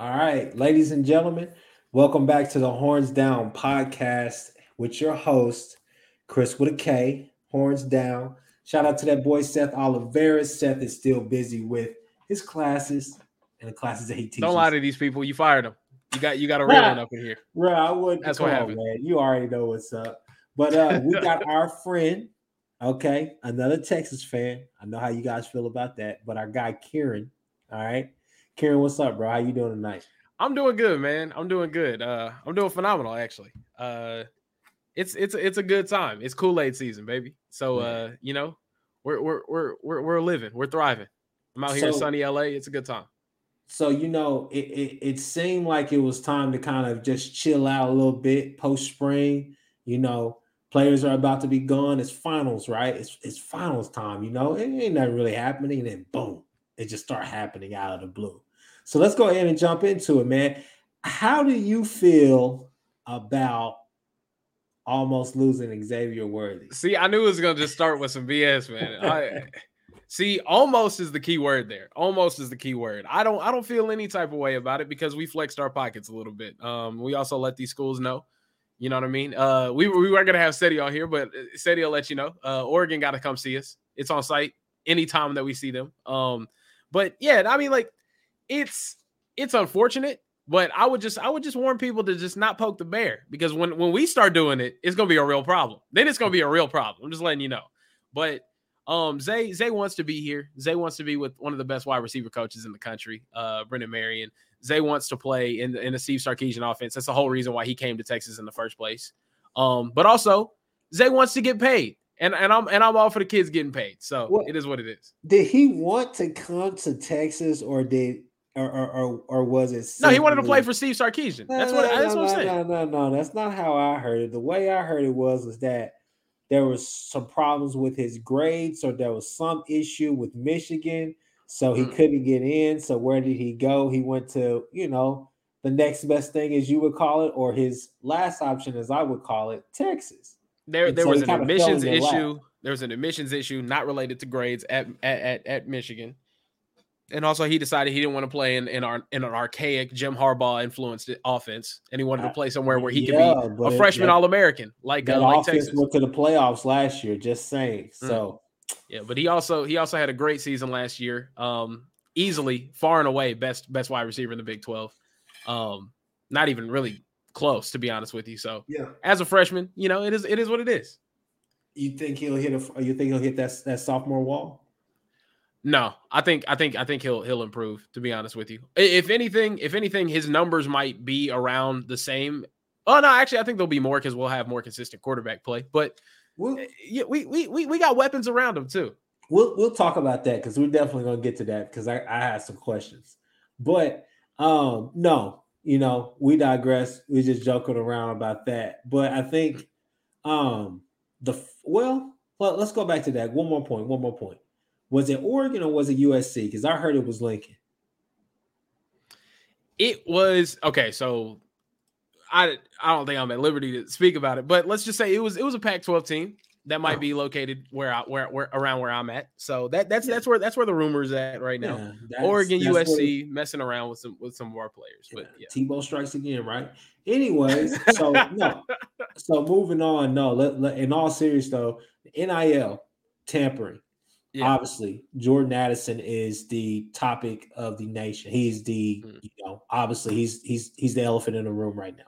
All right, ladies and gentlemen, welcome back to the Horns Down podcast with your host, Chris with a K, Horns Down. Shout out to that boy, Seth Olivera. Seth is still busy with his classes and the classes that he teaches. Don't lie to these people. You fired them. You got a real one up in here. Right, I wouldn't. That's what happened. Man, you already know what's up. But we got our friend, okay, another Texas fan. I know how you guys feel about that, but our guy Kieran, all right? Kieran, what's up, bro? How you doing tonight? I'm doing good, man. I'm doing good. I'm doing phenomenal, actually. It's a good time. It's Kool-Aid season, baby. So you know, we're living, we're thriving. I'm out here in sunny LA. It's a good time. So, you know, it seemed like it was time to kind of just chill out a little bit post-spring. You know, players are about to be gone. It's finals, right? It's finals time, you know. It ain't nothing really happening. And then, boom, it just start happening out of the blue. So let's go ahead and jump into it, man. How do you feel about almost losing Xavier Worthy? See, I knew it was going to just start with some BS, man. See, almost is the key word there. Almost is the key word. I don't feel any type of way about it because we flexed our pockets a little bit. We also let these schools know. You know what I mean? We weren't going to have SETI on here, but SETI will let you know. Oregon got to come see us. It's on site anytime that we see them. But yeah, I mean, like, it's unfortunate, but I would just warn people to just not poke the bear, because when we start doing it, it's going to be a real problem. Then it's going to be a real problem. I'm just letting you know. But Zay wants to be here. Zay wants to be with one of the best wide receiver coaches in the country, Brendan Marion. Zay wants to play in the Steve Sarkisian offense. That's the whole reason why he came to Texas in the first place. But also, Zay wants to get paid, and I'm all for the kids getting paid. So it is what it is. Did he want to come to Texas, or was it? No, he wanted to play for Steve Sarkisian. That's what I'm saying. No, that's not how I heard it. The way I heard it was that there was some problems with his grades, or there was some issue with Michigan, so he couldn't get in. So where did he go? He went to, you know, the next best thing, as you would call it, or his last option, as I would call it, Texas. There was an admissions issue. There was an admissions issue not related to grades at Michigan. And also, he decided he didn't want to play in an archaic Jim Harbaugh influenced offense, and he wanted to play somewhere where he could be a freshman All-American, like Texas went to the playoffs last year. Just saying. So yeah, but he also had a great season last year. Easily, far and away, best wide receiver in the Big 12. Not even really close, to be honest with you. So yeah, as a freshman, you know, it is what it is. You think he'll hit that sophomore wall? No, I think he'll improve, to be honest with you. If anything, his numbers might be around the same. Oh no, actually, I think there'll be more because we'll have more consistent quarterback play. But we got weapons around him too. We'll talk about that, because we're definitely gonna get to that, because I have some questions. But no, you know, we digress. We're just joking around about that. But I think let's go back to that. One more point. Was it Oregon or was it USC? Because I heard it was Lincoln. It was okay. So I don't think I'm at liberty to speak about it, but let's just say it was a Pac-12 team that might be located around where I'm at. So that's where the rumor's at right now. Yeah, Oregon, USC messing around with some of our players. But yeah. Tebow strikes again, right? Anyways, so no. So moving on. No, in all seriousness though, NIL tampering. Yeah. Obviously, Jordan Addison is the topic of the nation. He's the, you know, obviously he's the elephant in the room right now.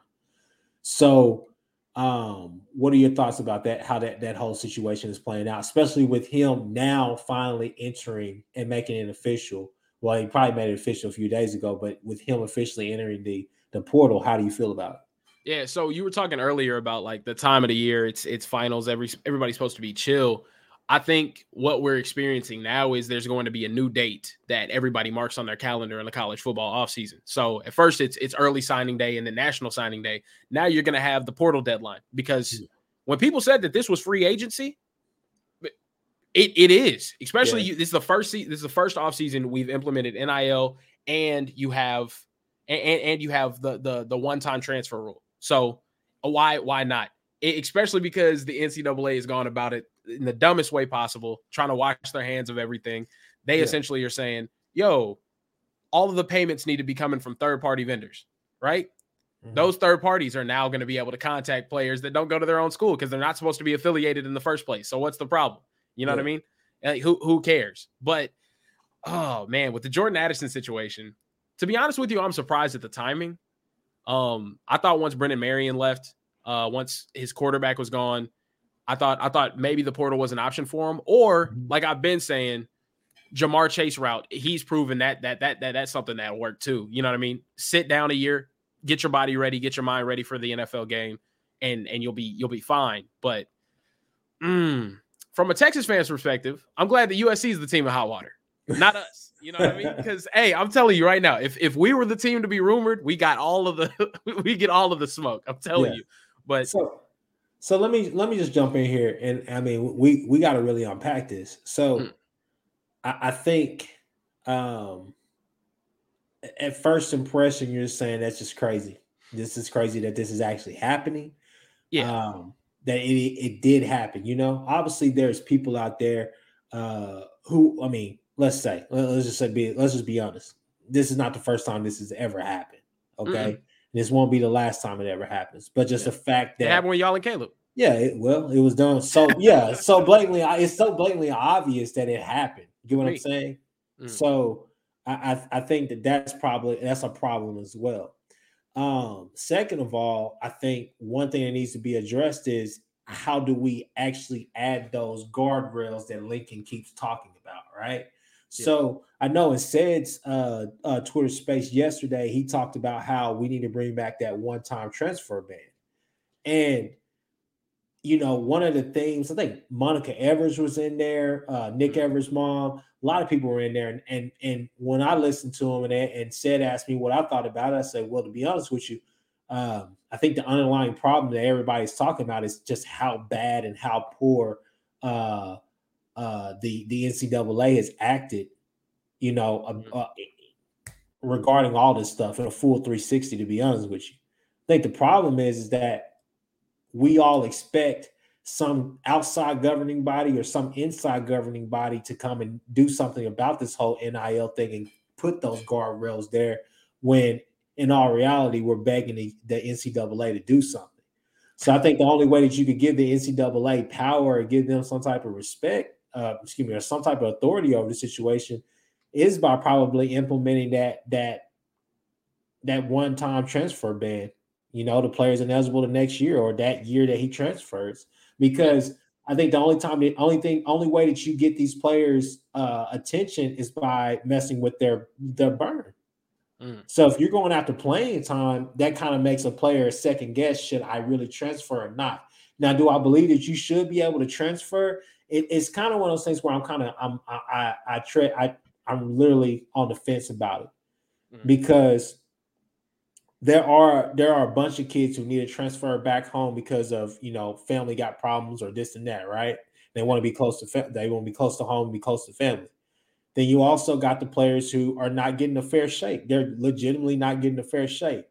So, what are your thoughts about that? How that whole situation is playing out, especially with him now finally entering and making it official. Well, he probably made it official a few days ago, but with him officially entering the portal, how do you feel about it? Yeah. So you were talking earlier about like the time of the year. It's finals. Everybody's supposed to be chill. I think what we're experiencing now is there's going to be a new date that everybody marks on their calendar in the college football offseason. So at first it's early signing day and then national signing day. Now you're going to have the portal deadline, because when people said that this was free agency, it is, especially this is the first offseason we've implemented NIL, and you have the one-time transfer rule. So why not? Especially because the NCAA has gone about it in the dumbest way possible, trying to wash their hands of everything. They essentially are saying, yo, all of the payments need to be coming from third-party vendors, right? Mm-hmm. Those third parties are now going to be able to contact players that don't go to their own school because they're not supposed to be affiliated in the first place. So what's the problem? You know what I mean? Like, who cares? But, oh, man, with the Jordan Addison situation, to be honest with you, I'm surprised at the timing. I thought once Brendan Marion left, once his quarterback was gone, I thought maybe the portal was an option for him. Or, like I've been saying, Jamar Chase route, he's proven that's something that'll work too. You know what I mean? Sit down a year, get your body ready, get your mind ready for the NFL game, and you'll be fine. But from a Texas fan's perspective, I'm glad that USC is the team of hot water, not us. You know what I mean? Because hey, I'm telling you right now, if we were the team to be rumored, we got all of the we get all of the smoke. I'm telling you. But so let me just jump in here, and I mean we got to really unpack this. So I think at first impression, you're saying that's just crazy. This is crazy that this is actually happening. Yeah, that it did happen. You know, obviously there's people out there who, I mean, let's just be honest. This is not the first time this has ever happened. Okay, This won't be the last time it ever happens. But just the fact that it happened with y'all and Caleb. Yeah, it was done. So yeah, it's so blatantly obvious that it happened. You know what I'm saying? So. I think that's a problem as well. Second of all, I think one thing that needs to be addressed is how do we actually add those guardrails that Lincoln keeps talking about, right? Yeah. So I know in Sid's Twitter space yesterday, he talked about how we need to bring back that one-time transfer ban. And, you know, one of the things, I think Monica Evers was in there, Nick Evers' mom. A lot of people were in there, and when I listened to him and Sid asked me what I thought about it, I said, well, to be honest with you, I think the underlying problem that everybody's talking about is just how bad and how poor the NCAA has acted, you know, regarding all this stuff in a full 360, to be honest with you. I think the problem is that we all expect some outside governing body or some inside governing body to come and do something about this whole NIL thing and put those guardrails there when in all reality, we're begging the NCAA to do something. So I think the only way that you could give the NCAA power or give them some type of respect, or some type of authority over the situation is by probably implementing that one-time transfer ban, you know, the player's ineligible the next year or that year that he transfers. Because I think the only way that you get these players' attention is by messing with their burn. So if you're going after playing time, that kind of makes a player second guess: should I really transfer or not? Now, do I believe that you should be able to transfer? It's kind of one of those things where I'm literally on the fence about it because there are a bunch of kids who need to transfer back home because of, you know, family got problems or this and that, right? They want to be close to home, be close to family. Then you also got the players who are not getting a fair shake. They're legitimately not getting a fair shake.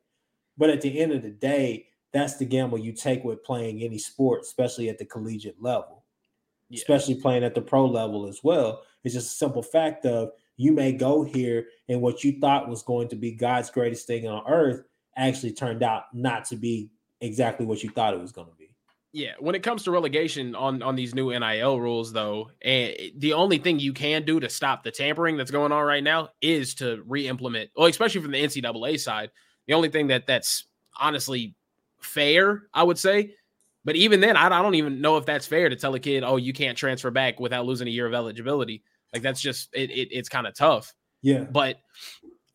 But at the end of the day, that's the gamble you take with playing any sport, especially at the collegiate level, especially playing at the pro level as well. It's just a simple fact of you may go here and what you thought was going to be God's greatest thing on earth actually turned out not to be exactly what you thought it was going to be. Yeah. When it comes to relegation on these new NIL rules, though, and the only thing you can do to stop the tampering that's going on right now is to re-implement, well, especially from the NCAA side, the only thing that's honestly fair, I would say. But even then, I don't even know if that's fair to tell a kid, oh, you can't transfer back without losing a year of eligibility. Like, that's just, it's kind of tough. Yeah. But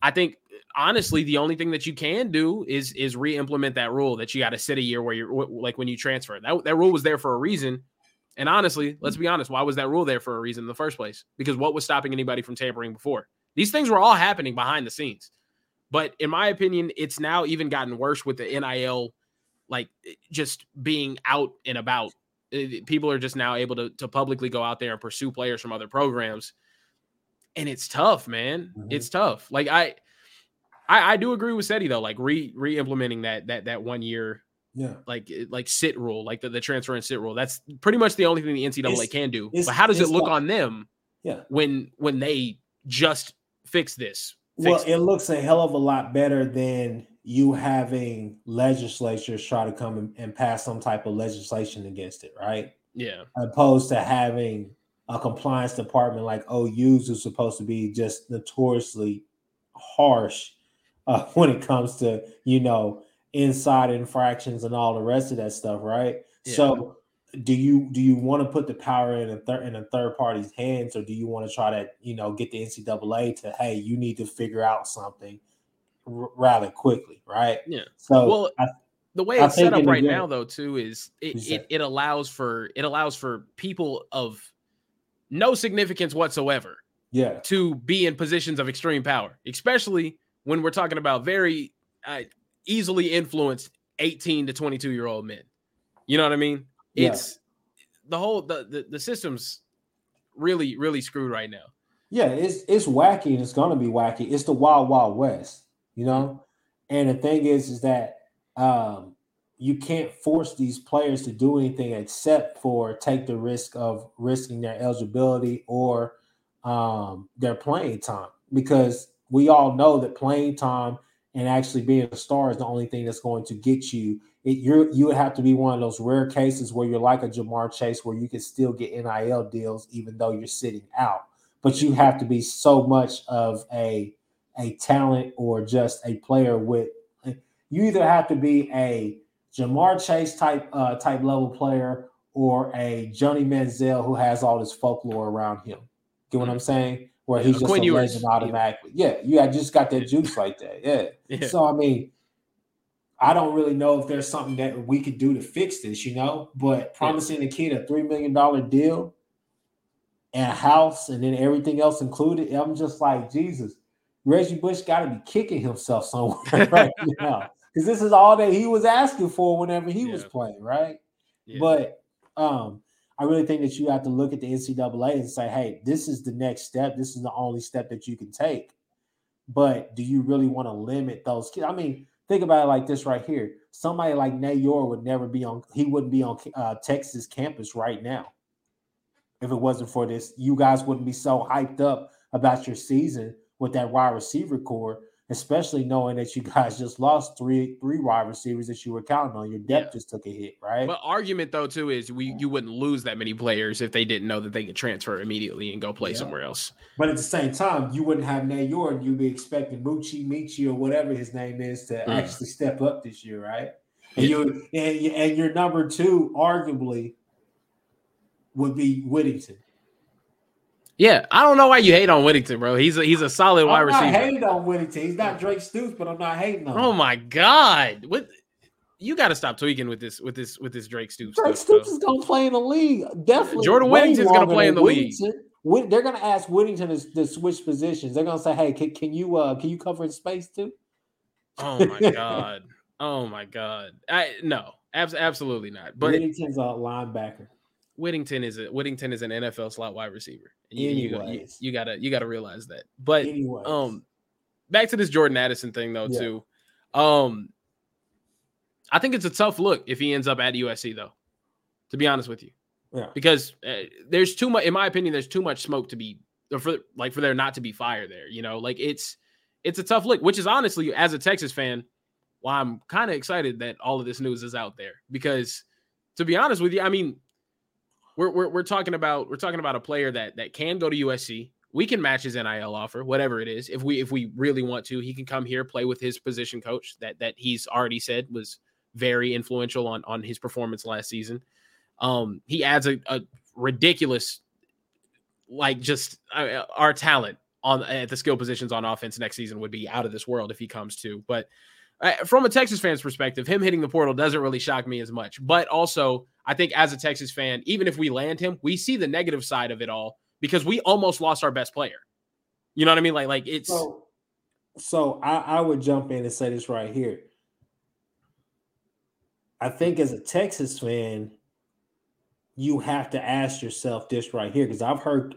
I think, honestly, the only thing that you can do is re-implement that rule that you got to sit a year where you're like when you transfer. That rule was there for a reason. And honestly, let's be honest. Why was that rule there for a reason in the first place? Because what was stopping anybody from tampering before? These things were all happening behind the scenes. But in my opinion, it's now even gotten worse with the NIL, like just being out and about. People are just now able to publicly go out there and pursue players from other programs. And it's tough, man. Mm-hmm. It's tough. Like I do agree with Seti though, like re-implementing that 1 year, like sit rule, like the transfer and sit rule. That's pretty much the only thing the NCAA can do. But how does it look on them when they just fix this Well, it looks a hell of a lot better than you having legislatures try to come and pass some type of legislation against it, right? Yeah. Opposed to having a compliance department like OU's is supposed to be just notoriously harsh when it comes to, you know, inside infractions and all the rest of that stuff, right? Yeah. So do you want to put the power in a third party's hands, or do you want to try to, you know, get the NCAA to, hey, you need to figure out something rather quickly, right? Yeah. So well, the way it's set up right now, though, too, is it allows for people of no significance whatsoever, yeah, to be in positions of extreme power, especially when we're talking about very easily influenced 18 to 22-year-old men. You know what I mean? Yeah. It's the system's really, really screwed right now. Yeah, it's wacky, and it's going to be wacky. It's the wild, wild west, you know? And the thing is that you can't force these players to do anything except for take the risk of risking their eligibility or their playing time, because we all know that playing time and actually being a star is the only thing that's going to get you. You would have to be one of those rare cases where you're like a Jamar Chase, where you can still get NIL deals even though you're sitting out. But you have to be so much of a talent or just a player with – you either have to be a Jamar Chase type level player or a Johnny Manziel who has all this folklore around him. Get what I'm saying? Where he's just a legend automatically. Yeah, you just got that juice like that. Yeah. Yeah. So, I mean, I don't really know if there's something that we could do to fix this, you know, but promising a kid a $3 million deal and a house and then everything else included, I'm just like, Jesus, Reggie Bush got to be kicking himself somewhere right now, because this is all that he was asking for whenever he was playing, right? Yeah. But I really think that you have to look at the NCAA and say, hey, this is the next step. This is the only step that you can take. But do you really want to limit those kids? I mean, think about it like this right here. Somebody like Nayor would never be on – he wouldn't be on Texas campus right now if it wasn't for this. You guys wouldn't be so hyped up about your season with that wide receiver core, especially knowing that you guys just lost three wide receivers that you were counting on. Your depth just took a hit, right? But argument, though, too, is you wouldn't lose that many players if they didn't know that they could transfer immediately and go play somewhere else. But at the same time, you wouldn't have Nayor, and you'd be expecting Michi or whatever his name is to actually step up this year, right? And your number two, arguably, would be Whittington. Yeah, I don't know why you hate on Whittington, bro. He's a solid wide receiver. I'm not hating on Whittington. He's not Drake Stoops, but I'm not hating on him. Oh my God, you got to stop tweaking with this Drake Stoops. Drake Stoops is gonna play in the league, definitely. Jordan Whittington's gonna play in the league. They're gonna ask Whittington to switch positions. They're gonna say, "Hey, can you cover in space too?" Oh my God, oh my God. Absolutely not. But Whittington's a linebacker. Whittington is an NFL slot wide receiver. You gotta realize that. But back to this Jordan Addison thing though too. I think it's a tough look if he ends up at USC though. To be honest with you, because there's too much. In my opinion, there's too much smoke to be for there not to be fire there. You know, like it's a tough look. Which is honestly, as a Texas fan, why I'm kind of excited that all of this news is out there, because to be honest with you, I mean. We're talking about a player that can go to USC. We can match his NIL offer, whatever it is. If we really want to, he can come here, play with his position coach that he's already said was very influential on his performance last season. He adds a ridiculous, like, just our talent at the skill positions on offense next season would be out of this world if he comes to. But from a Texas fan's perspective, him hitting the portal doesn't really shock me as much. But also, I think as a Texas fan, even if we land him, we see the negative side of it all because we almost lost our best player. You know what I mean? Like it's. So I would jump in and say this right here. I think as a Texas fan, you have to ask yourself this right here, because I've heard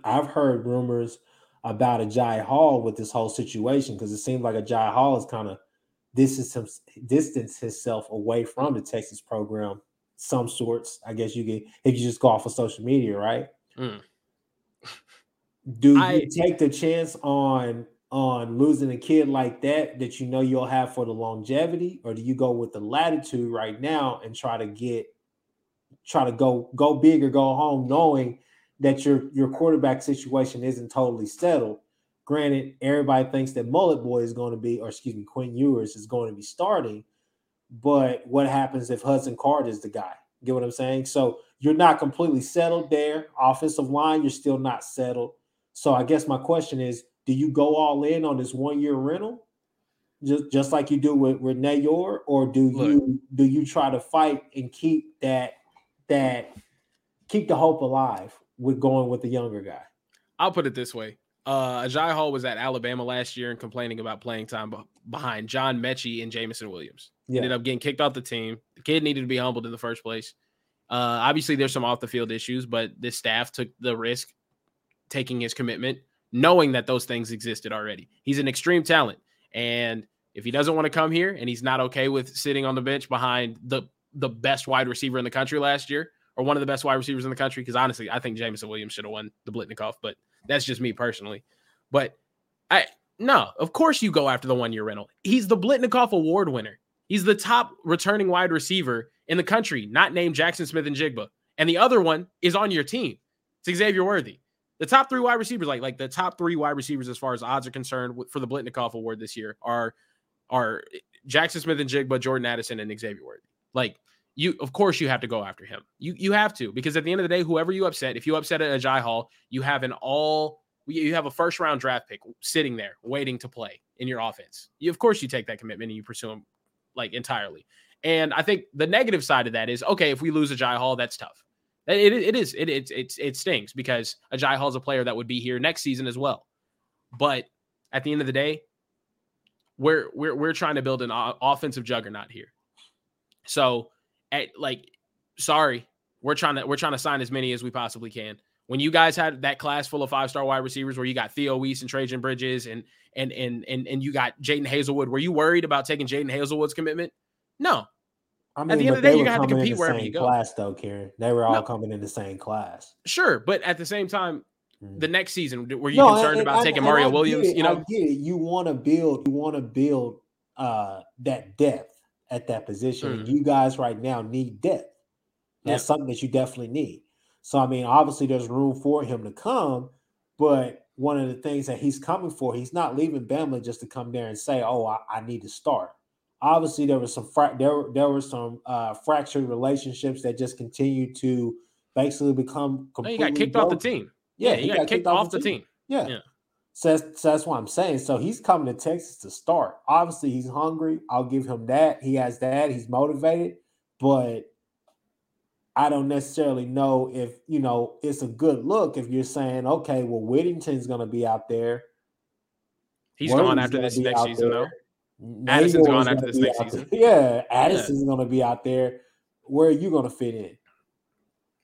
rumors about a Jai Hall with this whole situation, because it seems like a Jai Hall is kind of distanced himself away from the Texas program. Some sorts, I guess you can, if you just go off of social media, right? Do you take the chance on on losing a kid like that that you know you'll have for the longevity, or do you go with the latitude right now and try to go big or go home, knowing that your quarterback situation isn't totally settled? Granted, everybody thinks that Quinn Ewers is going to be starting, but what happens if Hudson Card is the guy? Get what I'm saying? So you're not completely settled there. Offensive line, you're still not settled. So I guess my question is, do you go all in on this one-year rental, just like you do with Nayor, or do you try to fight and keep keep the hope alive with going with the younger guy? I'll put it this way: Jai Hall was at Alabama last year and complaining about playing time behind John Mechie and Jameson Williams. Yeah. Ended up getting kicked off the team. The kid needed to be humbled in the first place. Obviously, there's some off the field issues, but this staff took the risk taking his commitment, knowing that those things existed already. He's an extreme talent. And if he doesn't want to come here and he's not okay with sitting on the bench behind the best wide receiver in the country last year, or one of the best wide receivers in the country, because honestly, I think Jameson Williams should have won the Blitnikoff, but that's just me personally. But of course you go after the one-year rental. He's the Blitnikoff award winner. He's the top returning wide receiver in the country, not named Jackson Smith-Njigba. And the other one is on your team. It's Xavier Worthy. The top three wide receivers, like the top three wide receivers as far as odds are concerned for the Blitnikoff Award this year are Jackson Smith-Njigba, Jordan Addison, and Xavier Worthy. Of course you have to go after him. You have to, because at the end of the day, whoever you upset, if you upset a Jai Hall, you have a first round draft pick sitting there waiting to play in your offense. Of course you take that commitment and you pursue him entirely. And I think the negative side of that is, okay, if we lose a Jai Hall, that's tough. It stings, because Jai Hall's a player that would be here next season as well. But at the end of the day, we're trying to build an offensive juggernaut here. So we're trying to sign as many as we possibly can. When you guys had that class full of five-star wide receivers, where you got Theo Weiss and Trajan Bridges and you got Jaden Hazelwood, were you worried about taking Jaden Hazelwood's commitment? No. I mean, at the end of the day, you're going to have to compete wherever you go. Class, though, Kieran. They were all coming in the same class. Sure, but at the same time, the next season, were you concerned about taking Mario Williams? You know, I get it. You want to build that depth at that position. Mm. You guys right now need depth. That's something that you definitely need. So, I mean, obviously there's room for him to come, but one of the things that he's coming for, he's not leaving Bama just to come there and say, oh, I need to start. Obviously, there was some fractured relationships that just continued to basically become completely. He got kicked off the team. Yeah, he got kicked off the team. Yeah. So that's what I'm saying. So he's coming to Texas to start. Obviously, he's hungry. I'll give him that. He has that. He's motivated. But I don't necessarily know if, you know, it's a good look if you're saying, okay, well, Whittington's going to be out there. He's gone after this next season, though. Addison's gone after this next season. Yeah, Addison's going to be out there. Where are you going to fit in?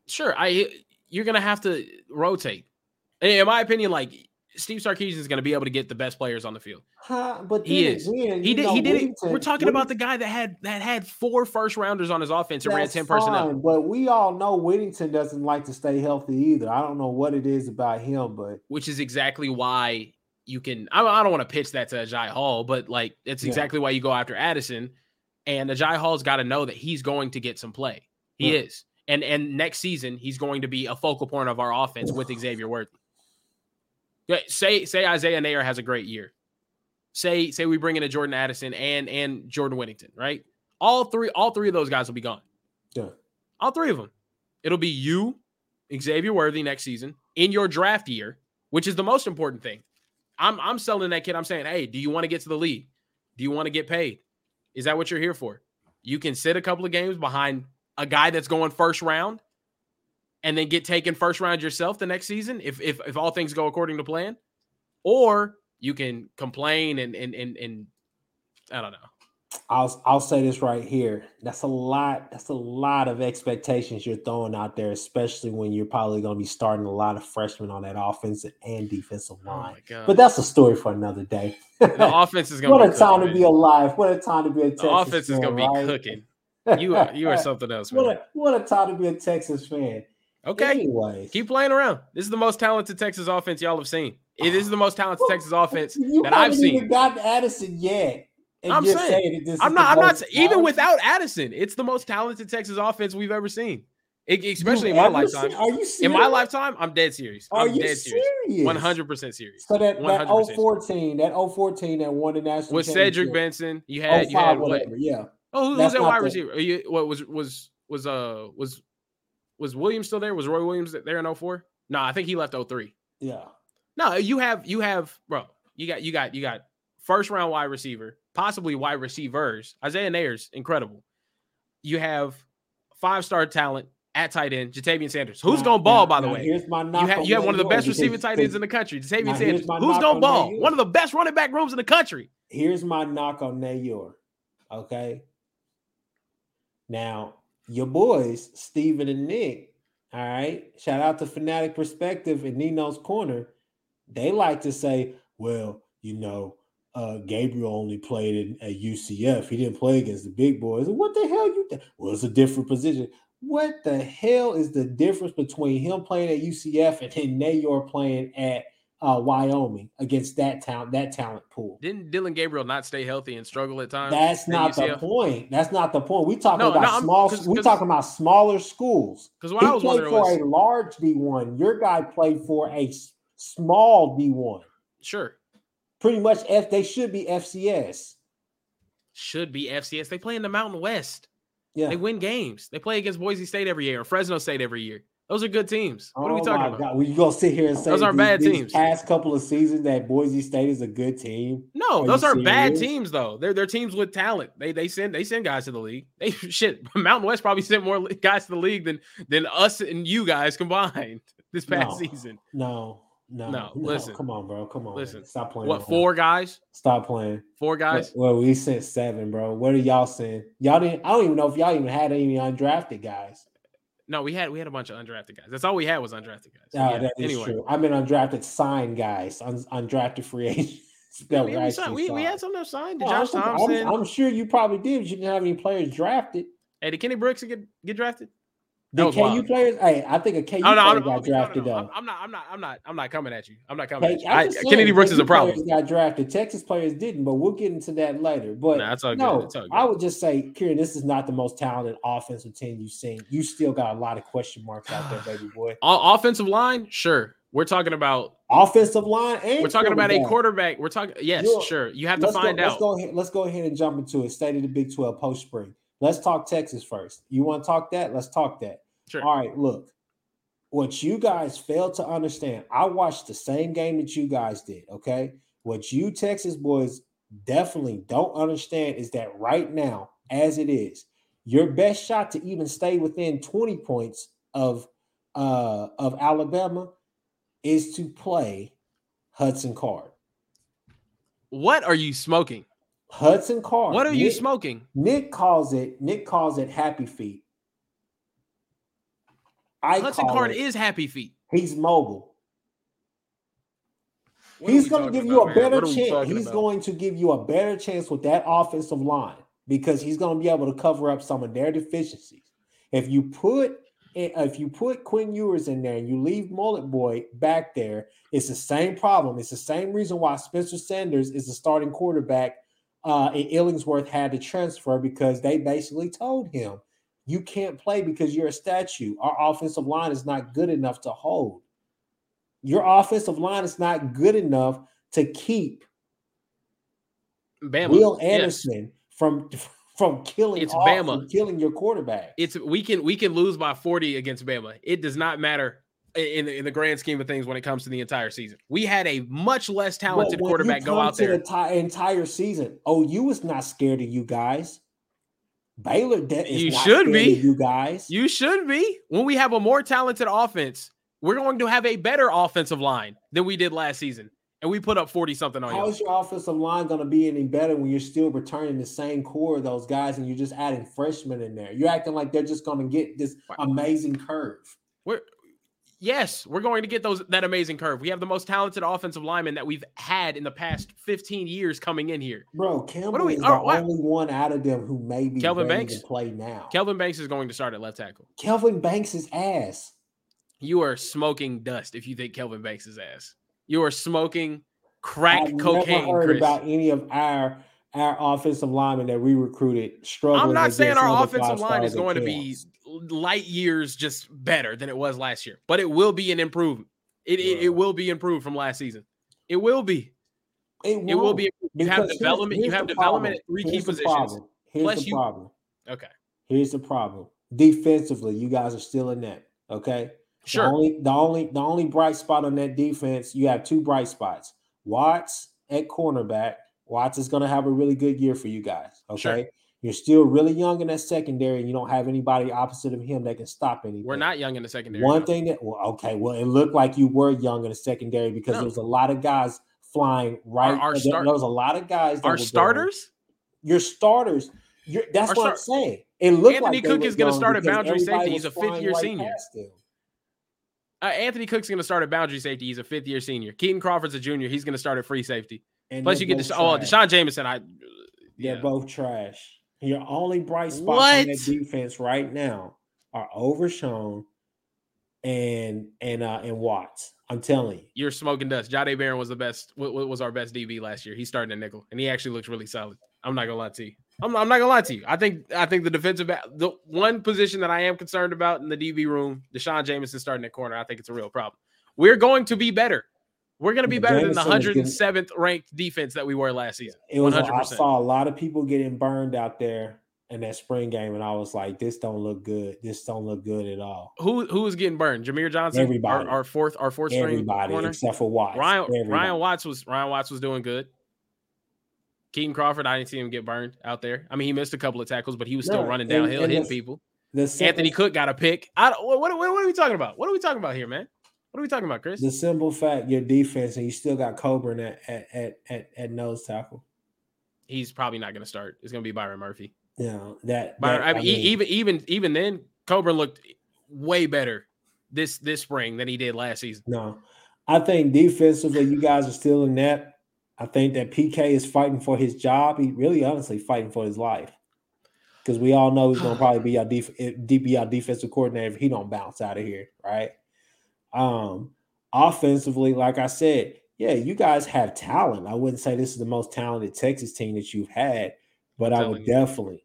Sure, you're going to have to rotate. And in my opinion, Steve Sarkisian is going to be able to get the best players on the field. But he is. He did it. We're talking about the guy that had four first rounders on his offense and ran 10 personnel. But we all know Whittington doesn't like to stay healthy either. I don't know what it is about him, but which is exactly why. I don't want to pitch that to Jai Hall, but it's exactly why you go after Addison, and Jai Hall's got to know that he's going to get some play. He is. And next season, he's going to be a focal point of our offense with Xavier Worthy. Say Isaiah Nayor has a great year. Say we bring in a Jordan Addison and Jordan Whittington, right? All three of those guys will be gone. Yeah. All three of them. It'll be you, Xavier Worthy next season in your draft year, which is the most important thing. I'm selling that kid. I'm saying, hey, do you want to get to the league? Do you want to get paid? Is that what you're here for? You can sit a couple of games behind a guy that's going first round and then get taken first round yourself the next season if all things go according to plan. Or you can complain and I don't know. I'll say this right here. That's a lot of expectations you're throwing out there, especially when you're probably going to be starting a lot of freshmen on that offensive and defensive line. Oh, but that's a story for another day. The offense is going to be cooking. What a time to be alive. What a time to be a Texas fan. The offense is going to be cooking. You are something else, man. What a time to be a Texas fan. Okay. Anyways. Keep playing around. This is the most talented Texas offense y'all have seen. It is the most talented Texas offense that I've seen. You haven't even gotten Addison yet. I'm saying, I'm not even without Addison, it's the most talented Texas offense we've ever seen. Especially in my lifetime. Are you serious? In my lifetime, I'm dead serious. I'm dead serious. 100% serious. So that 014, that 014 that won the national championship. With Cedric Benson, you had what? Yeah. Oh, who's that wide receiver? Was Williams still there? Was Roy Williams there in 04? No, I think he left 03. Yeah. No, you got first round wide receiver, possibly wide receivers. Isaiah Nayor's incredible. You have 5-star talent at tight end, Jatavian Sanders. Who's going to ball, by the way? Here's my knock. You have one of the best receiving tight ends in the country, Jatavian Sanders. Who's going to ball? Nayor. One of the best running back rooms in the country. Here's my knock on Nayor, okay? Now, your boys, Steven and Nick, all right? Shout out to Fanatic Perspective and Nino's Corner. They like to say, well, Gabriel only played at UCF. He didn't play against the big boys. What the hell you think? Well, it's a different position. What the hell is the difference between him playing at UCF and then Nayor playing at Wyoming against that talent pool? Didn't Dillon Gabriel not stay healthy and struggle at times? That's not the point. We talking about smaller schools. Because what I was wondering was, he played for a large D1. Your guy played for a small D1. Sure. Pretty much, they should be FCS. They play in the Mountain West. Yeah. They win games. They play against Boise State every year, or Fresno State every year. Those are good teams. What are we talking about? God. Well, you gonna sit here and say those are bad teams? Past couple of seasons that Boise State is a good team. No, those are bad teams though. They're teams with talent. They send guys to the league. Mountain West probably sent more guys to the league than us and you guys combined this past season. No, listen. Come on, bro. Listen. Stop playing. What, four guys? Stop playing. Four guys? Well, we sent seven, bro. What are y'all saying? I don't even know if y'all even had any undrafted guys. No, we had a bunch of undrafted guys. That's all we had was undrafted guys. That is true. I mean, undrafted signed guys, undrafted free agents. We had some that signed. Josh Thompson. I'm sure you probably did, but you didn't have any players drafted. Hey, did Kenny Brooks get drafted? The KU wild. Players, hey, I think a KU player got drafted though. I'm not coming at you. Kennedy Brooks is a problem. Got drafted. Texas players didn't, but we'll get into that later. But that's all good. I would just say, Kieran, this is not the most talented offensive team you've seen. You still got a lot of question marks out there, baby boy. Offensive line, sure. We're talking about offensive line, and we're talking about a quarterback. We're talking, sure. You have to find out. Let's go ahead and jump into it. State of the Big 12 post spring. Let's talk Texas first. You want to talk that? Let's talk that. Sure. All right, look, what you guys failed to understand, I watched the same game that you guys did, okay? What you Texas boys definitely don't understand is that right now, as it is, your best shot to even stay within 20 points of Alabama is to play Hudson Card. What are you smoking? Hudson Card. What are you smoking? Nick calls it happy feet. Hudson Card is happy feet. He's mobile. He's going to give you a better chance. He's going to give you a better chance with that offensive line because he's going to be able to cover up some of their deficiencies. If you put Quinn Ewers in there and you leave Mullet Boy back there, it's the same problem. It's the same reason why Spencer Sanders is the starting quarterback and Illingsworth had to transfer because they basically told him, you can't play because you're a statue. Our offensive line is not good enough to hold. Your offensive line is not good enough to keep Bama. Will Anderson from killing Bama, killing your quarterback. We can lose by 40 against Bama. It does not matter in the grand scheme of things when it comes to the entire season. We had a much less talented quarterback go out there. The entire season, OU was not scared of you guys. Baylor, you should be. You guys, you should be. When we have a more talented offense, we're going to have a better offensive line than we did last season, and we put up 40 something on you. How is your offensive line going to be any better when you're still returning the same core of those guys and you're just adding freshmen in there? You're acting like they're just going to get this amazing curve. We're going to get that amazing curve. We have the most talented offensive lineman that we've had in the past 15 years coming in here. Bro, Campbell is only one out of them who may be Kelvin Banks to play now. Kelvin Banks is going to start at left tackle. Kelvin Banks is ass. you are smoking dust if you think Kelvin Banks is ass. You are smoking crack cocaine. I've never heard about any of our offensive linemen that we recruited struggling. I'm not saying our offensive line is going to be light years just better than it was last year, but it will be an improvement. It will be improved from last season. It will be. It will be. You have development. You have development at three key positions. Here's the problem. Okay. Here's the problem. Defensively, you guys are still in that. Okay. Sure. The only bright spot on that defense, you have two bright spots. Watts at cornerback. Watts is going to have a really good year for you guys. Okay. Sure. You're still really young in that secondary, and you don't have anybody opposite of him that can stop anything. We're not young in the secondary. Well, it looked like you were young in the secondary because there was a lot of guys flying right. There was a lot of guys. Our starters? Your starters. That's what I'm saying. It looked Anthony like Cook is going to start at boundary safety. He's a fifth-year senior. Anthony Cook's going to start at boundary safety. He's a fifth-year senior. Keaton Crawford's a junior. He's going to start at free safety. And plus, you get Deshaun Jameson. They're both trash. Your only bright spots in that defense right now are Overshown and Watts. I'm telling you, you're smoking dust. Jadae Barron was our best DB last year. He's starting at nickel, and he actually looks really solid. I'm not gonna lie to you. I'm not gonna lie to you. I think the defensive back, the one position that I am concerned about in the DB room, Deshaun Jameson starting at corner. I think it's a real problem. We're going to be better. We're going to be better than the 107th ranked defense that we were last season. It was. 100%. I saw a lot of people getting burned out there in that spring game, and I was like, "This don't look good. This don't look good at all." Who was getting burned? Jameer Johnson. Everybody. Our fourth string corner, except for Watts. Ryan Watts was doing good. Keaton Crawford, I didn't see him get burned out there. I mean, he missed a couple of tackles, but he was still running downhill, hitting people. Anthony Cook got a pick. What are we talking about? What are we talking about here, man? What are we talking about, Chris? The simple fact, your defense, and you still got Coburn at nose tackle. He's probably not going to start. It's going to be Byron Murphy. Yeah, even then, Coburn looked way better this spring than he did last season. No, I think defensively, you guys are still in that. I think that PK is fighting for his job. He really, honestly, fighting for his life. Because we all know he's going to probably be our defensive coordinator if he don't bounce out of here, right? Offensively, like I said, yeah, you guys have talent. I wouldn't say this is the most talented Texas team that you've had, but I would definitely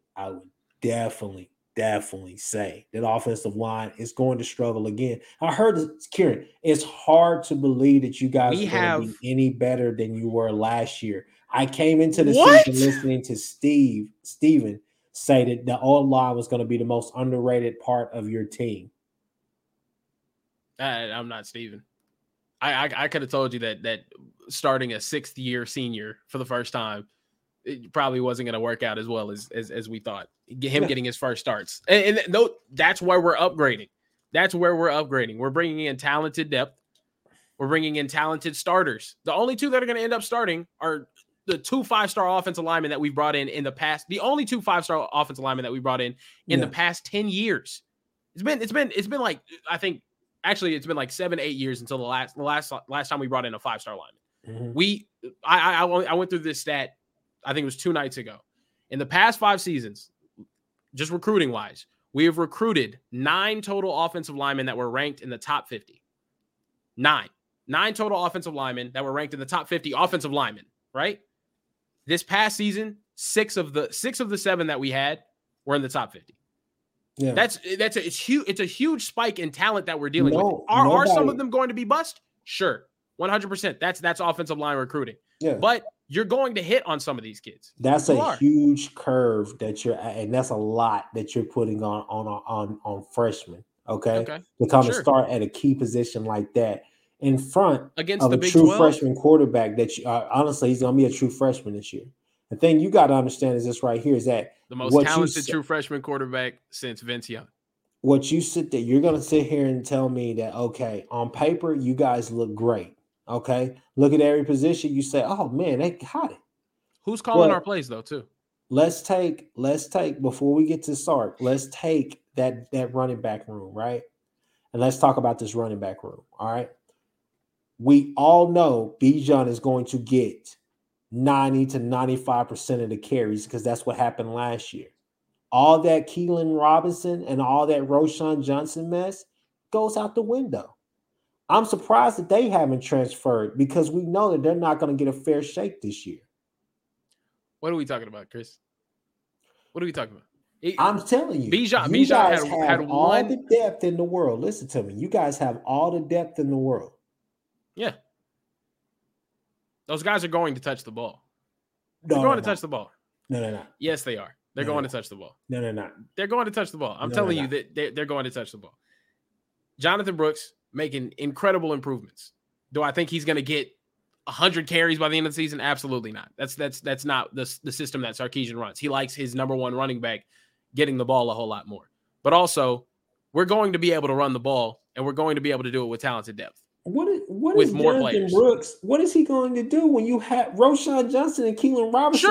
say that offensive line is going to struggle again. I heard this, Kieran, it's hard to believe that you guys are going to be any better than you were last year. I came into the season listening to Steven say that the old line was going to be the most underrated part of your team. I'm not Steven. I could have told you that starting a sixth-year senior for the first time, it probably wasn't going to work out as well as we thought. Him getting his first starts. And no, that's why we're upgrading. That's where we're upgrading. We're bringing in talented depth. We're bringing in talented starters. The only two that are going to end up starting are the 2 5-star offensive linemen that we brought in the past. The only 2 5-star offensive linemen that we brought in the past 10 years. It's been like, I think, actually, it's been like 7-8 years until the last time we brought in a 5-star lineman. Mm-hmm. I went through this stat. I think it was 2 nights ago. In the past 5 seasons, just recruiting wise, we have recruited 9 total offensive linemen that were ranked in the top 50. 9 total offensive linemen that were ranked in the top 50 offensive linemen. Right. This past season, 6 of the 7 that we had were in the top 50. Yeah. It's a huge spike in talent that we're dealing with. Are some of them going to be bust? Sure. 100%. That's offensive line recruiting. Yeah. But you're going to hit on some of these kids. That's a huge curve that you're at, and that's a lot that you're putting on freshmen. Okay. To come and start at a key position like that in front against of the Big 12 freshman quarterback that you, honestly, he's going to be a true freshman this year. The thing you got to understand is this right here is that the most talented true freshman quarterback since Vince Young. What you sit there, you're going to sit here and tell me that, okay, on paper, you guys look great. Okay. Look at every position. You say, oh man, they got it. Who's calling our plays though, too? Let's take, before we get to Sark, let's take that running back room. Right. And let's talk about this running back room. All right. We all know Bijan is going to get 90 to 95% of the carries because that's what happened last year. All that Keelan Robinson and all that Roshan Johnson mess, goes out the window. I'm surprised that they haven't transferred because we know that they're not going to get a fair shake this year. What are we talking about, Chris? What are we talking about? I'm telling you. You guys had all the depth in the world. Listen to me. You guys have all the depth in the world. Yeah. Those guys are going to touch the ball. They're going to touch the ball. No, they're not. Yes, they are. They're going to touch the ball. No, they're not. They're going to touch the ball. I'm telling you that they're going to touch the ball. Jonathan Brooks making incredible improvements. Do I think he's going to get 100 carries by the end of the season? Absolutely not. That's not the system that Sarkisian runs. He likes his number one running back getting the ball a whole lot more. But also, we're going to be able to run the ball, and we're going to be able to do it with talented depth. What is he going to do when you have Roshan Johnson and Keelan Robinson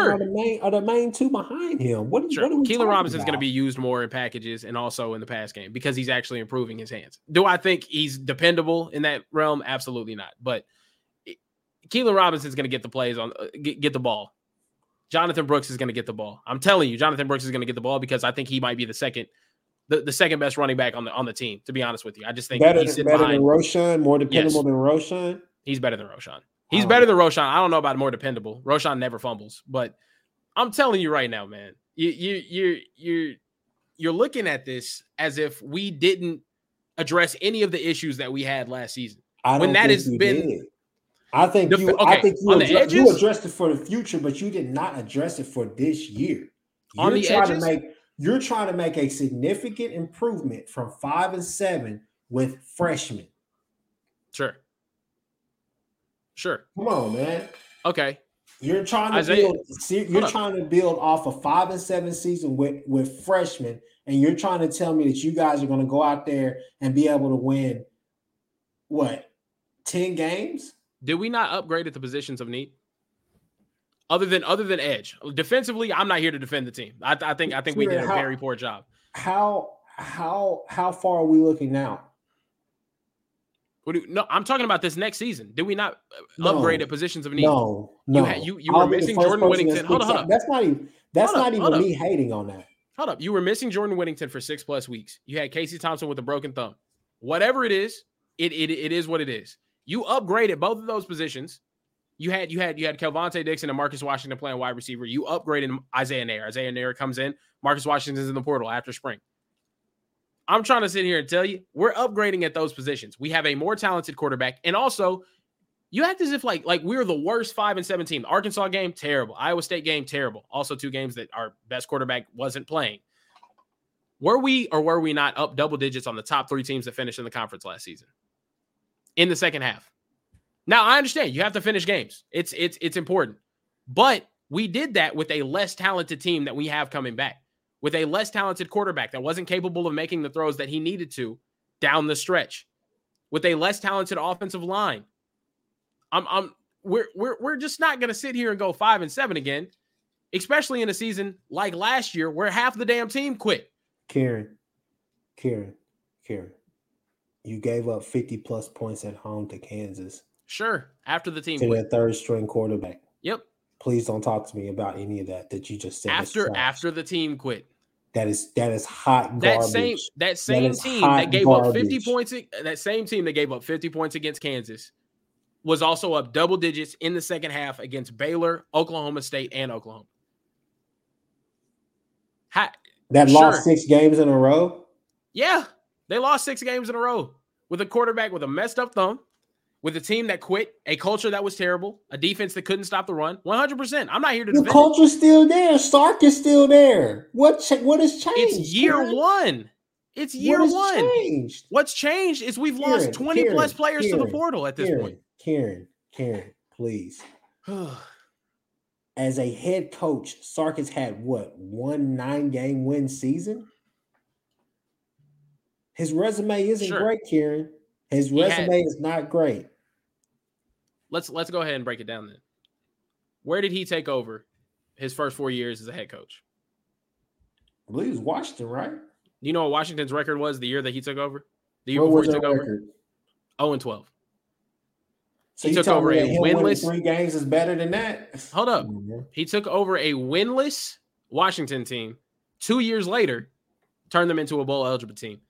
are the main two behind him? Keelan Robinson is going to be used more in packages and also in the pass game because he's actually improving his hands. Do I think he's dependable in that realm? Absolutely not. But Keelan Robinson is going to get the plays on get the ball. Jonathan Brooks is going to get the ball. I'm telling you, Jonathan Brooks is going to get the ball because I think he might be the second best running back on the team, to be honest with you. I just think he's better than Roshan, more dependable than Roshan. He's better than Roshan. He's better than Roshan. I don't know about more dependable. Roshan never fumbles, but I'm telling you right now, man, you're looking at this as if we didn't address any of the issues that we had last season. I think you addressed it for the future, but you did not address it for this year. You're trying to make a significant improvement from 5-7 with freshmen. Sure. Come on, man. Okay. You're trying to build off a 5-7 season with freshmen, and you're trying to tell me that you guys are going to go out there and be able to win, 10 games? Did we not upgrade at the positions of need? Other than edge, defensively, I'm not here to defend the team. I think we did a very poor job. How far are we looking now? I'm talking about this next season. Did we not upgrade at positions of need? No. You were missing Jordan Whittington. Hold up. That's not even me hating on that. Hold up. You were missing Jordan Whittington for 6+ weeks. You had Casey Thompson with a broken thumb. Whatever it is, it is what it is. You upgraded both of those positions. You had Kelvontae Dixon and Marcus Washington playing wide receiver. You upgraded Isaiah Nayor. Isaiah Nayor comes in. Marcus Washington's in the portal after spring. I'm trying to sit here and tell you, we're upgrading at those positions. We have a more talented quarterback. And also, you act as if like we're the worst 5-7 team. The Arkansas game, terrible. Iowa State game, terrible. Also 2 games that our best quarterback wasn't playing. Were we or were we not up double digits on the top 3 teams that finished in the conference last season? In the second half. Now, I understand you have to finish games. It's important. But we did that with a less talented team that we have coming back, with a less talented quarterback that wasn't capable of making the throws that he needed to down the stretch, with a less talented offensive line. We're just not going to sit here and go 5-7 again, especially in a season like last year where half the damn team quit. Kieran, you gave up 50+ points at home to Kansas. Sure. After the team to their third string quarterback. Yep. Please don't talk to me about any of that you just said. After the team quit. That is hot garbage. That same team that gave up 50 points against Kansas was also up double digits in the second half against Baylor, Oklahoma State, and Oklahoma. Lost 6 games in a row? Yeah. They lost 6 games in a row with a quarterback with a messed up thumb. With a team that quit, a culture that was terrible, a defense that couldn't stop the run, 100%. I'm not here to defend. The culture's still there. Stark is still there. What has changed? It's year one. Changed? What's changed is we've lost 20+ players to the portal at this point. Kieran, please. As a head coach, Sark has had one 9-game win season? His resume isn't great, Kieran. His resume is not great. Let's go ahead and break it down then. Where did he take over his first 4 years as a head coach? I believe it was Washington, right? You know what Washington's record was the year that he took over? The year before he took over? 0-12. So he took over a winless. 3 games is better than that? Hold up. Mm-hmm. He took over a winless Washington team. 2 years later, turned them into a bowl eligible team.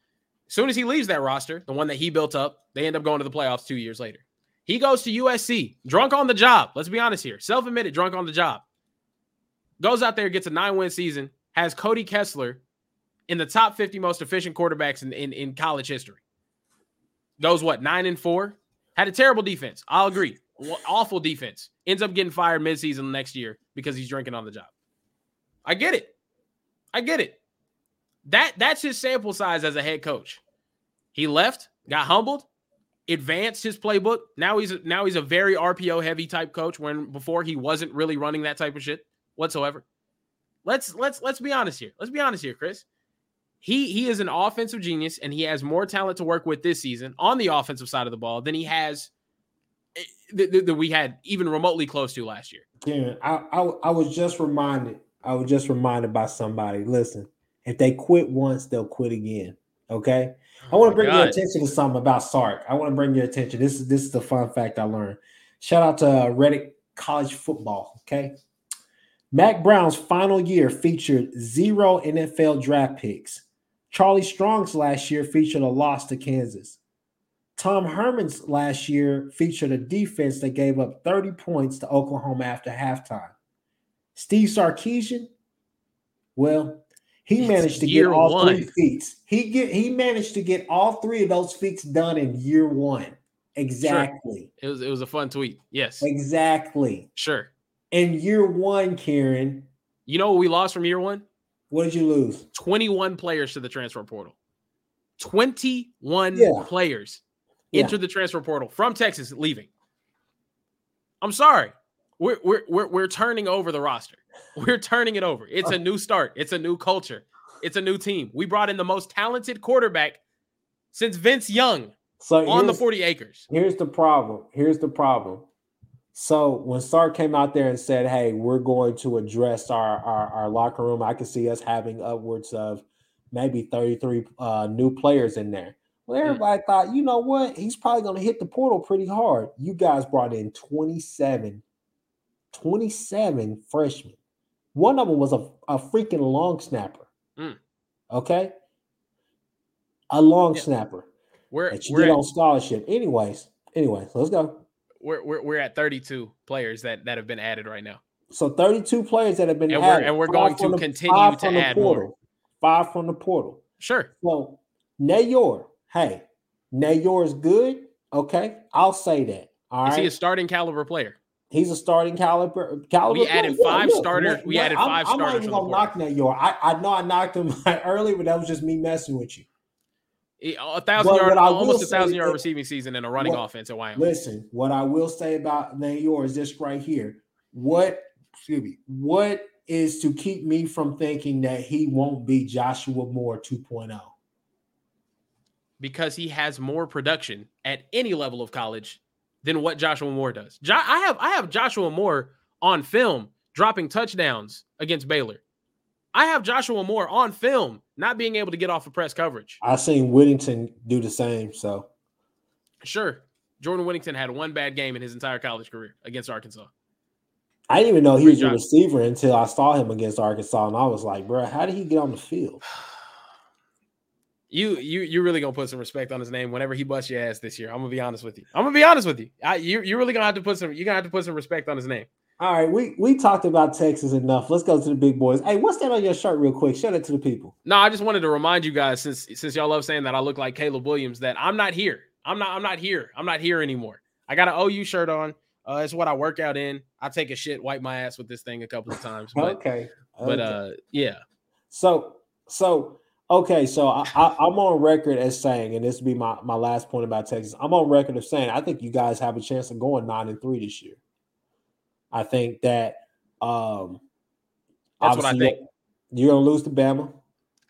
As soon as he leaves that roster, the one that he built up, they end up going to the playoffs 2 years later. He goes to USC, drunk on the job. Let's be honest here. Self-admitted, drunk on the job. Goes out there, gets a 9-win season, has Cody Kessler in the top 50 most efficient quarterbacks in college history. Goes, 9-4? Had a terrible defense. I'll agree. Awful defense. Ends up getting fired midseason next year because he's drinking on the job. I get it. That's his sample size as a head coach. He left, got humbled, advanced his playbook. Now he's a very RPO heavy type coach when before he wasn't really running that type of shit whatsoever. Let's be honest here. Let's be honest here, Chris. He is an offensive genius, and he has more talent to work with this season on the offensive side of the ball than he has that we had even remotely close to last year. Kieran, I was just reminded by somebody. Listen, if they quit once, they'll quit again. Okay. I want to bring your attention to something about Sark. I want to bring your attention. This is the fun fact I learned. Shout out to Reddit College Football. Okay. Mack Brown's final year featured 0 NFL draft picks. Charlie Strong's last year featured a loss to Kansas. Tom Herman's last year featured a defense that gave up 30 points to Oklahoma after halftime. Steve Sarkisian, well, he managed to get all three feats. He managed to get all three of those feats done in year one. Exactly. Sure. It was a fun tweet. Yes. Exactly. Sure. In year one, Kieran. You know what we lost from year one? What did you lose? 21 players to the transfer portal. 21 players entered the transfer portal from Texas leaving. I'm sorry. We're turning over the roster. We're turning it over. It's a new start. It's a new culture. It's a new team. We brought in the most talented quarterback since Vince Young on the 40 acres. Here's the problem. So when Sark came out there and said, hey, we're going to address our locker room, I could see us having upwards of maybe 33 new players in there. Well, everybody thought, you know what? He's probably going to hit the portal pretty hard. You guys brought in 27 freshmen. One of them was a freaking long snapper. Mm. Okay? A long snapper. We're on scholarship. Anyways, let's go. We're at 32 players that have been added right now. So 32 players that have been added. And we're going to continue to add more. 5 from the portal. Sure. So, Nayor. Hey, Nayor is good. Okay, I'll say that. All right. Is he a starting caliber player? He's a starting caliber. We added five starters. I'm not even gonna knock Nayor. I know I knocked him early, but that was just me messing with you. 1,000-yard receiving season and a running offense at Wyoming. Listen, what I will say about Nayor is this right here. What is to keep me from thinking that he won't be Joshua Moore 2.0? Because he has more production at any level of college than what Joshua Moore does. I have Joshua Moore on film dropping touchdowns against Baylor. I have Joshua Moore on film not being able to get off of press coverage. I've seen Whittington do the same, so. Sure. Jordan Whittington had one bad game in his entire college career against Arkansas. I didn't even know he was a receiver until I saw him against Arkansas, and I was like, bro, how did he get on the field? You're really going to put some respect on his name whenever he busts your ass this year. I'm going to be honest with you. You're really going to have to put some respect on his name. All right, we talked about Texas enough. Let's go to the big boys. Hey, what's that on your shirt real quick? Shout it to the people. No, I just wanted to remind you guys, since y'all love saying that I look like Caleb Williams, that I'm not here. I'm not here anymore. I got an OU shirt on. It's what I work out in. I take a shit, wipe my ass with this thing a couple of times. But, okay. But, yeah. So I'm on record as saying, and this will be my last point about Texas, I'm on record of saying I think you guys have a chance of going 9-3 this year. I think that that's what I think. You're going to lose to Bama.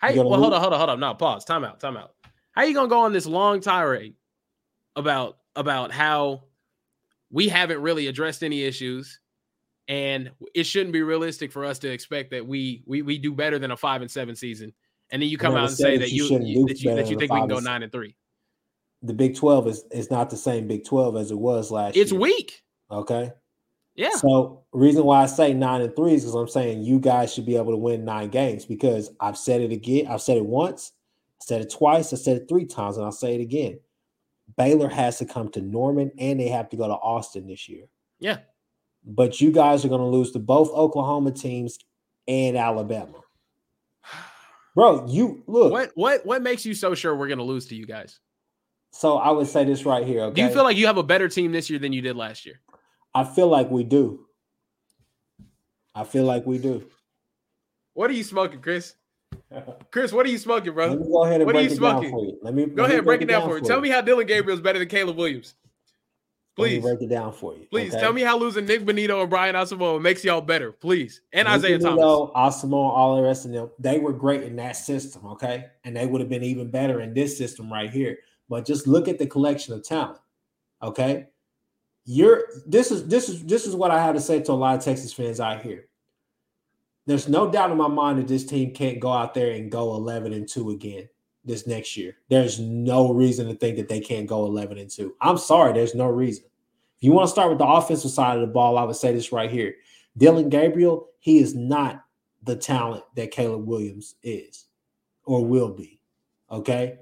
Hold on. No, pause. Time out. How are you going to go on this long tirade about how we haven't really addressed any issues and it shouldn't be realistic for us to expect that we do better than a 5-7 season, and then you come out and say that you think we can go 9-3? The Big 12 is not the same Big 12 as it was last year. It's weak. Okay. Yeah. So reason why I say 9-3 is because I'm saying you guys should be able to win 9 games because I've said it once. I said it twice. I said it three times, and I'll say it again. Baylor has to come to Norman, and they have to go to Austin this year. Yeah. But you guys are going to lose to both Oklahoma teams and Alabama. Bro, you look. What makes you so sure we're going to lose to you guys? So I would say this right here. Okay? Do you feel like you have a better team this year than you did last year? I feel like we do. What are you smoking, Chris? Chris, what are you smoking, bro? Let me go ahead and break it down for you. Let me break it down for you. Tell me how Dillon Gabriel is better than Caleb Williams. Please. Let me break it down for you. Please, okay? Tell me how losing Nick Benito and Brian Osamoa makes y'all better. Please. And Nick Isaiah Benito, Thomas. Osamoa, all the rest of them, they were great in that system, okay? And they would have been even better in this system right here. But just look at the collection of talent, okay? This is what I have to say to a lot of Texas fans out here. There's no doubt in my mind that this team can't go out there and go 11-2 again this next year. There's no reason to think that they can't go 11-2. I'm sorry, there's no reason. If you want to start with the offensive side of the ball, I would say this right here. Dillon Gabriel, he is not the talent that Caleb Williams is or will be, okay?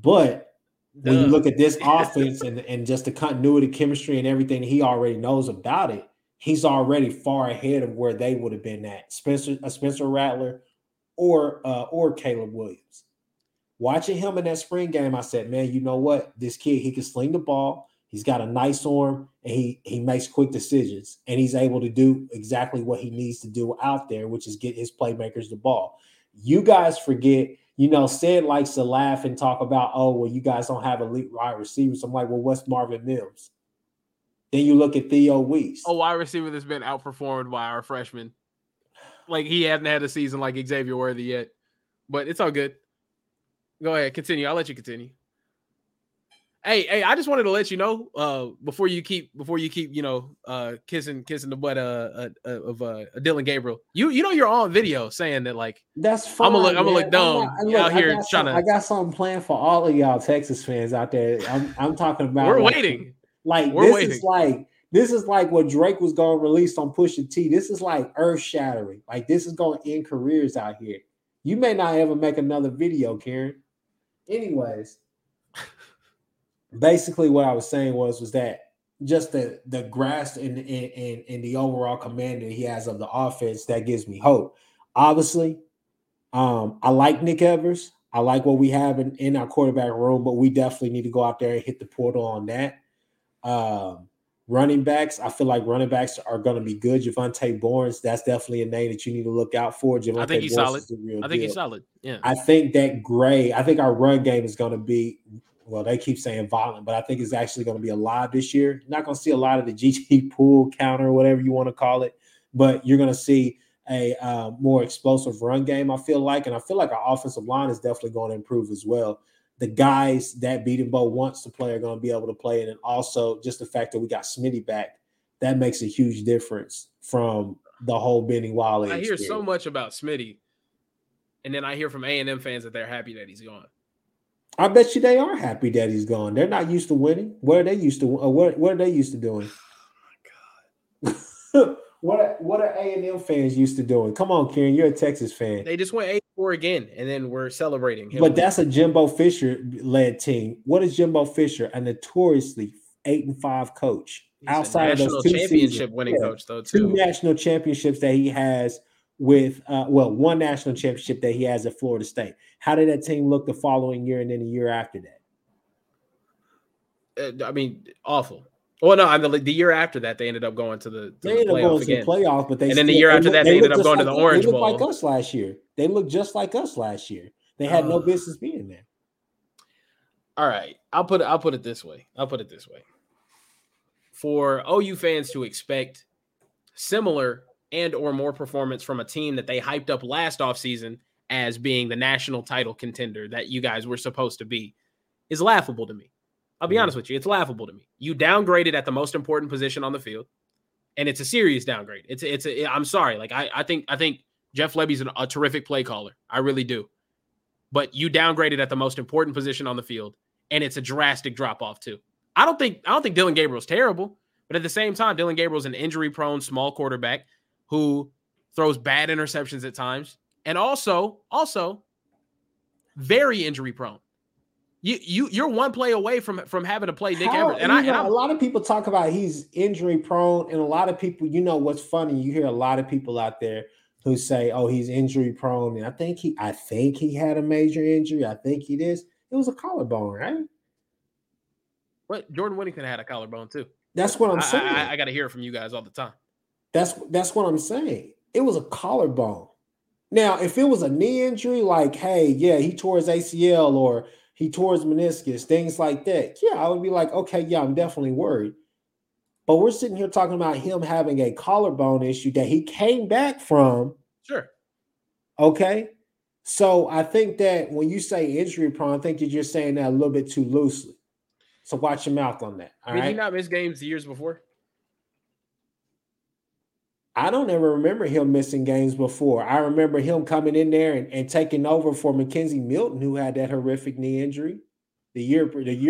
But when you look at this offense and just the continuity, chemistry, and everything he already knows about it, he's already far ahead of where they would have been at, Spencer Rattler or Caleb Williams. Watching him in that spring game, I said, man, you know what? This kid, he can sling the ball. He's got a nice arm, and he makes quick decisions, and he's able to do exactly what he needs to do out there, which is get his playmakers the ball. You guys forget – you know, Sid likes to laugh and talk about, oh, well, you guys don't have elite wide receivers. I'm like, well, what's Marvin Mims? Then you look at Theo Weiss. A wide receiver that's been outperformed by our freshman. Like, he hasn't had a season like Xavier Worthy yet. But it's all good. Go ahead, continue. I'll let you continue. Hey, I just wanted to let you know before you keep kissing the butt of Dillon Gabriel. You know you're on video saying that, like, that's fine. I'm gonna look dumb out here trying to. I got something planned for all of y'all Texas fans out there. I'm talking about. We're like, waiting. Like we're this waiting. Is like this is like what Drake was gonna release on Pusha T. This is like earth shattering. Like this is gonna end careers out here. You may not ever make another video, Kieran. Anyways. Basically, what I was saying was that just the grasp and the overall command that he has of the offense, that gives me hope. Obviously, I like Nick Evers. I like what we have in our quarterback room, but we definitely need to go out there and hit the portal on that. Running backs, I feel like running backs are going to be good. Javonte Barnes, that's definitely a name that you need to look out for. I think he's solid. He's solid. Yeah. I think that Gray. I think our run game is going to be. Well, they keep saying violent, but I think it's actually going to be alive this year. You're not going to see a lot of the GG pool counter, whatever you want to call it, but you're going to see a more explosive run game, I feel like. And I feel like our offensive line is definitely going to improve as well. The guys that Beat and Bo wants to play are going to be able to play. And then also just the fact that we got Smitty back, that makes a huge difference from the whole Benny Wiley experience. I hear so much about Smitty, and then I hear from A&M fans that they're happy that he's gone. I bet you they are happy that he's gone. They're not used to winning. What are they used to doing? Oh my God. What are A&M fans used to doing? Come on, Kieran, you're a Texas fan. They just went 8-4 again, and then we're celebrating him. But that's a Jimbo Fisher-led team. What is Jimbo Fisher? A notoriously 8-5 coach. He's outside of those two championship-winning coach, though, too. Two national championships that he has. With one national championship that he has at Florida State. How did that team look the following year and then the year after that? I mean, awful. Well, no, I mean the year after that they ended up going to the playoff, but and then the year after that they ended up going to the Orange Bowl. They looked like us last year. They had no business being there. All right, I'll put it this way. For OU fans to expect similar and or more performance from a team that they hyped up last offseason as being the national title contender that you guys were supposed to be is laughable to me. I'll be honest with you. It's laughable to me. You downgraded at the most important position on the field, and it's a serious downgrade. I'm sorry. Like I think Jeff Lebby's a terrific play caller. I really do. But you downgraded at the most important position on the field, and it's a drastic drop off too. I don't think Dillon Gabriel's terrible, but at the same time, Dillon Gabriel's an injury prone small quarterback who throws bad interceptions at times, and also very injury prone. You're one play away from having to play Nick Evers. And a lot of people talk about he's injury prone, and a lot of people, you know what's funny, you hear a lot of people out there who say, "Oh, he's injury prone," and I think he had a major injury. I think he did. It was a collarbone, right? But Jordan Whittington had a collarbone too. That's what I'm saying. I got to hear it from you guys all the time. That's what I'm saying. It was a collarbone. Now, if it was a knee injury, like, hey, yeah, he tore his ACL or he tore his meniscus, things like that, yeah, I would be like, okay, yeah, I'm definitely worried. But we're sitting here talking about him having a collarbone issue that he came back from. Sure. Okay. So I think that when you say injury prone, I think that you're saying that a little bit too loosely. So watch your mouth on that. All right? Did he not miss games the years before? I don't ever remember him missing games before. I remember him coming in there and taking over for Mackenzie Milton, who had that horrific knee injury the year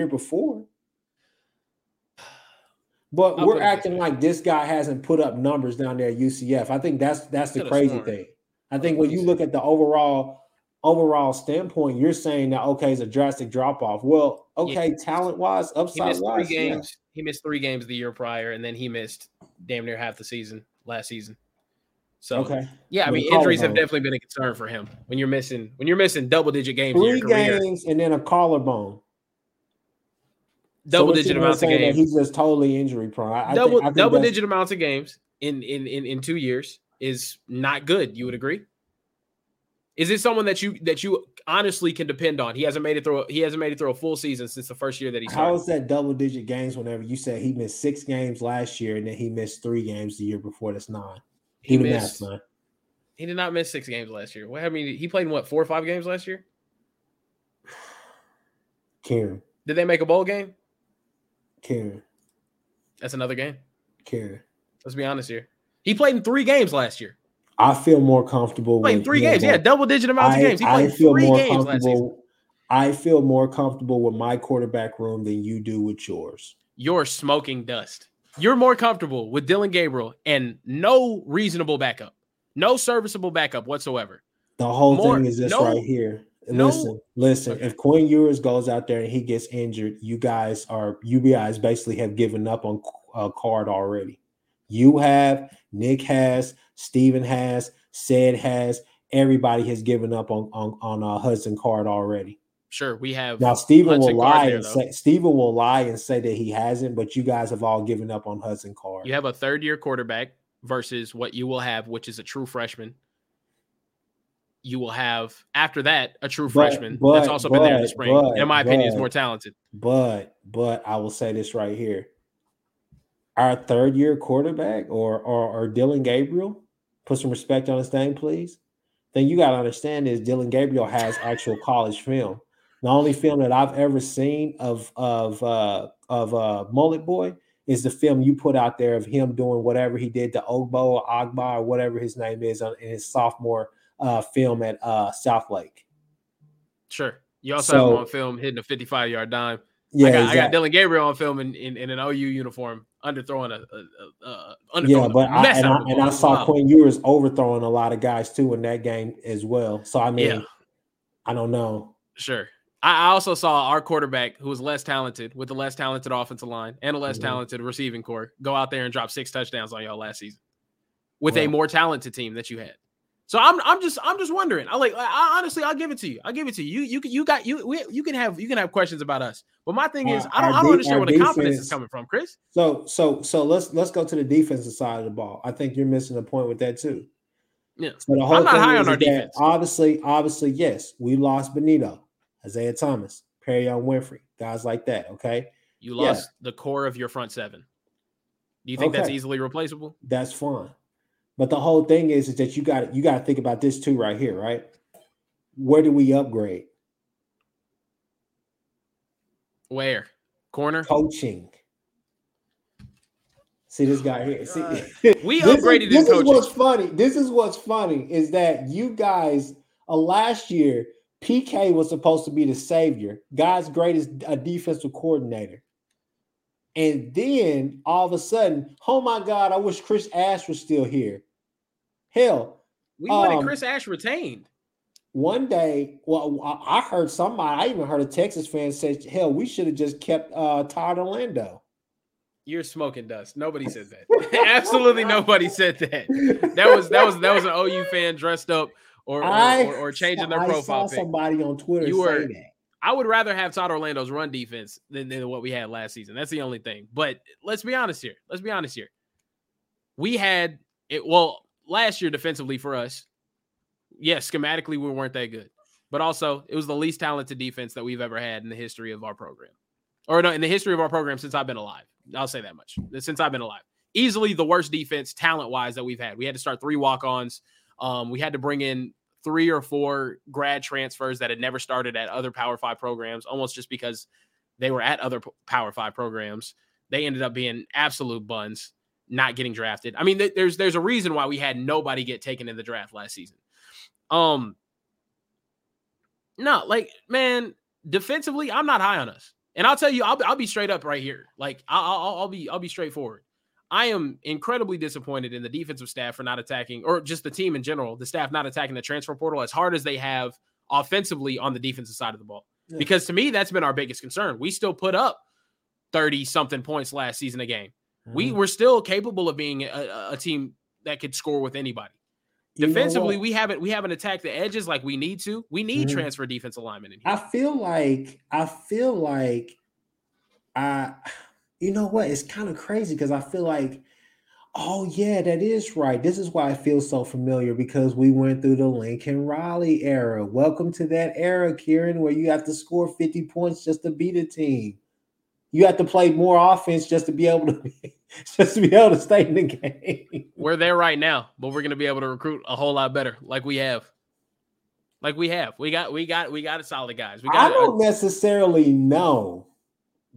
before. But we're acting like this guy hasn't put up numbers down there at UCF. I think that's the crazy thing. I think when you look at the overall standpoint, you're saying that, okay, it's a drastic drop-off. Well, okay, yeah. Talent-wise, upside-wise. He missed 3 games the year prior, and then he missed damn near half the season last season. So okay. Yeah, I mean, injuries have definitely been a concern for him when you're missing double-digit games. 3 games and then a collarbone. Double-digit amounts of games. He's just totally injury prone. I think double-digit amounts of games in 2 years is not good. You would agree? Is it someone that you honestly can depend on? He hasn't made it through a full season since the first year that he started. How is that double-digit games? Whenever you said he missed 6 games last year and then he missed 3 games the year before, that's 9. He missed 9. He did not miss 6 games last year. What, I mean, he played in 4 or 5 games last year? Kieran, did they make a bowl game? Kieran, that's another game. Kieran, let's be honest here. He played in 3 games last year. I feel more comfortable. He played 3 games, yeah, double-digit amounts of games. He played 3 games last season. I feel more comfortable with my quarterback room than you do with yours. You're smoking dust. You're more comfortable with Dillon Gabriel and no reasonable backup, no serviceable backup whatsoever. The whole thing is this right here. Listen. Okay. If Quinn Ewers goes out there and he gets injured, you guys basically have given up on Card already. You have, Nick has, Steven has, Sid has, everybody has given up on Hudson Card already. Sure, we have. Now Steven will lie and say that he hasn't, but you guys have all given up on Hudson Card. You have a third-year quarterback versus what you will have, which is a true freshman. You will have after that a true freshman that's also been there in the spring. In my opinion, is more talented. But I will say this right here. Our third-year quarterback or Dillon Gabriel, put some respect on his name, please. Thing you got to understand is Dillon Gabriel has actual college film. The only film that I've ever seen of Mullet Boy is the film you put out there of him doing whatever he did to Ogbo or Ogba or whatever his name is in his sophomore film at Southlake. Sure. You also have him on film hitting a 55-yard dime. Yeah, I got Dillon Gabriel on film in an OU uniform, underthrowing I saw Quinn Ewers overthrowing a lot of guys too in that game as well. So I mean, yeah. I don't know. Sure, I also saw our quarterback, who was less talented, with the less talented offensive line and a less talented receiving corps, go out there and drop 6 touchdowns on y'all last season with a more talented team that you had. So I'm just wondering. I'll give it to you. You can have questions about us. But my thing is, I don't understand where the confidence is coming from, Chris. So let's go to the defensive side of the ball. I think you're missing a point with that too. Yeah. So the whole I'm not high on our defense. Obviously, yes, we lost Benito, Isaiah Thomas, Perion Winfrey, guys like that. Okay. You lost the core of your front 7. Do you think that's easily replaceable? That's fine. But the whole thing is that you got to think about this too right here, right? Where do we upgrade? Where? Corner? Coaching. See this guy here. See, we upgraded this coaching. This is what's funny is that you guys last year, PK was supposed to be the savior, God's greatest defensive coordinator. And then all of a sudden, oh my God, I wish Chris Ash was still here. Hell, we wanted Chris Ash retained. one day, well, I heard somebody, I even heard a Texas fan say, hell, we should have just kept Todd Orlando. You're smoking dust. Nobody said that. Absolutely nobody said that. That was an OU fan dressed up or changing their profile. I saw somebody on Twitter say that. I would rather have Todd Orlando's run defense than what we had last season. That's the only thing. But let's be honest here. We had it. Well, last year defensively for us, yes, schematically we weren't that good, but also it was the least talented defense that we've ever had in the history of our program, in the history of our program since I've been alive. I'll say that much. Since I've been alive, easily the worst defense talent-wise that we've had. We had to start 3 walk-ons. We had to bring in 3 or 4 grad transfers that had never started at other Power 5 programs, almost just because they were at other Power 5 programs. They ended up being absolute buns, not getting drafted. I mean, there's a reason why we had nobody get taken in the draft last season. No, like, man, defensively, I'm not high on us. And I'll tell you, I'll be straight up right here. Like, I'll be straightforward. I am incredibly disappointed in the defensive staff for not attacking, or just the team in general, the staff not attacking the transfer portal as hard as they have offensively on the defensive side of the ball. Yeah. Because to me, that's been our biggest concern. We still put up 30-something points last season a game. Mm-hmm. We were still capable of being a team that could score with anybody. Defensively, we haven't attacked the edges like we need to. We need transfer defense alignment in here. I feel like you know what? It's kind of crazy because I feel like, oh, yeah, that is right. This is why I feel so familiar, because we went through the Lincoln Riley era. Welcome to that era, Kieran, where you have to score 50 points just to beat a team. You have to play more offense just to be able to stay in the game. We're there right now, but we're going to be able to recruit a whole lot better, like we have. We got a solid guys. I don't necessarily know.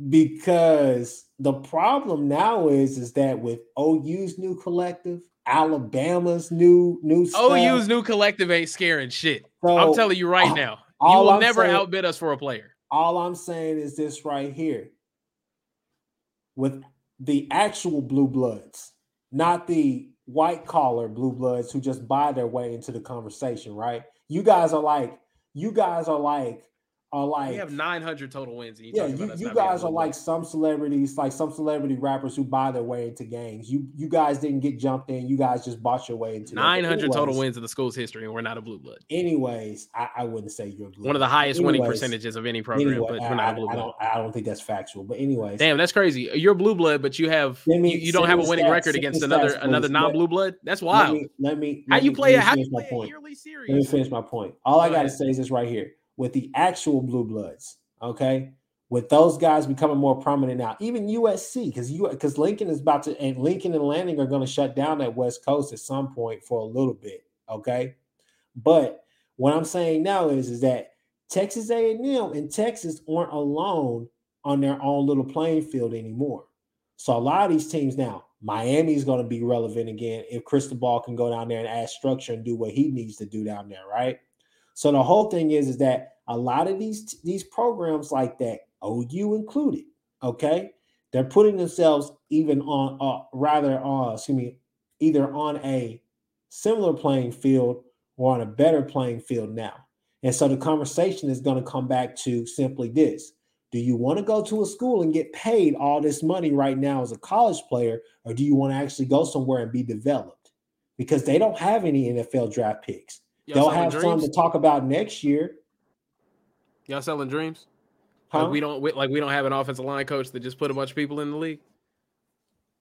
Because the problem now is that with OU's new collective, Alabama's new stuff, OU's new collective ain't scaring shit. So I'm telling you right now, you will never outbid us for a player. All I'm saying is this right here. With the actual blue bloods, not the white collar blue bloods who just buy their way into the conversation, right? You guys are like, we have 900 total wins. You guys are like some celebrity rappers who buy their way into gangs. You guys didn't get jumped in. You guys just bought your way into 900 total wins in the school's history, and we're not a blue blood. Anyways, I wouldn't say you're a blue blood. One of the highest winning percentages of any program, but we're not a blue blood. I don't think that's factual. But anyways, damn, that's crazy. You're blue blood, but you have you don't have a winning record against another non-blue blood. That's wild. How do you play a yearly series? Let me finish my point. All I gotta say is this right here. With the actual blue bloods, okay, with those guys becoming more prominent now, even USC, because Lincoln is about to, and Lincoln and Lanning are going to shut down that West Coast at some point for a little bit, okay. But what I'm saying now is that Texas A&M and Texas aren't alone on their own little playing field anymore. So a lot of these teams now, Miami's going to be relevant again if Cristobal can go down there and add structure and do what he needs to do down there, right? So the whole thing is that a lot of these programs like that, OU included, okay, they're putting themselves either on a similar playing field or on a better playing field now. And so the conversation is going to come back to simply this. Do you want to go to a school and get paid all this money right now as a college player, or do you want to actually go somewhere and be developed? Because they don't have any NFL draft picks. They'll have something to talk about next year. Y'all selling dreams? Huh? We don't have an offensive line coach that just put a bunch of people in the league.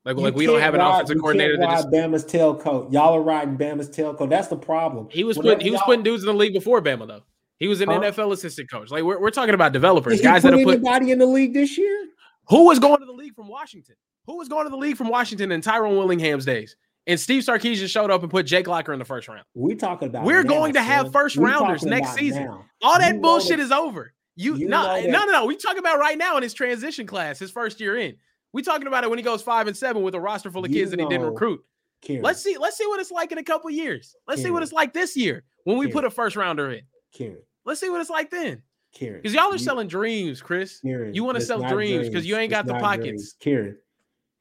We don't have an offensive coordinator that just Bama's tailcoat. Y'all are riding Bama's tailcoat. That's the problem. He was putting dudes in the league before Bama though. He was an NFL assistant coach. Like we're talking about developers, guys that have put anybody in the league this year. Who was going to the league from Washington? Who was going to the league from Washington in Tyrone Willingham's days? And Steve Sarkisian showed up and put Jake Locker in the first round. We're going to have first rounders next season. Now. All that bullshit is over. No. We talking about right now in his transition class, his first year in. We talking about it when he goes 5-7 with a roster full of kids that he didn't recruit. Kieran, let's see what it's like in a couple years. Let's see what it's like this year when we put a first rounder in. Kieran, let's see what it's like then. Kieran, because y'all are selling dreams, Chris. Kieran, you want to sell dreams because you ain't got the pockets. Dreams. Kieran,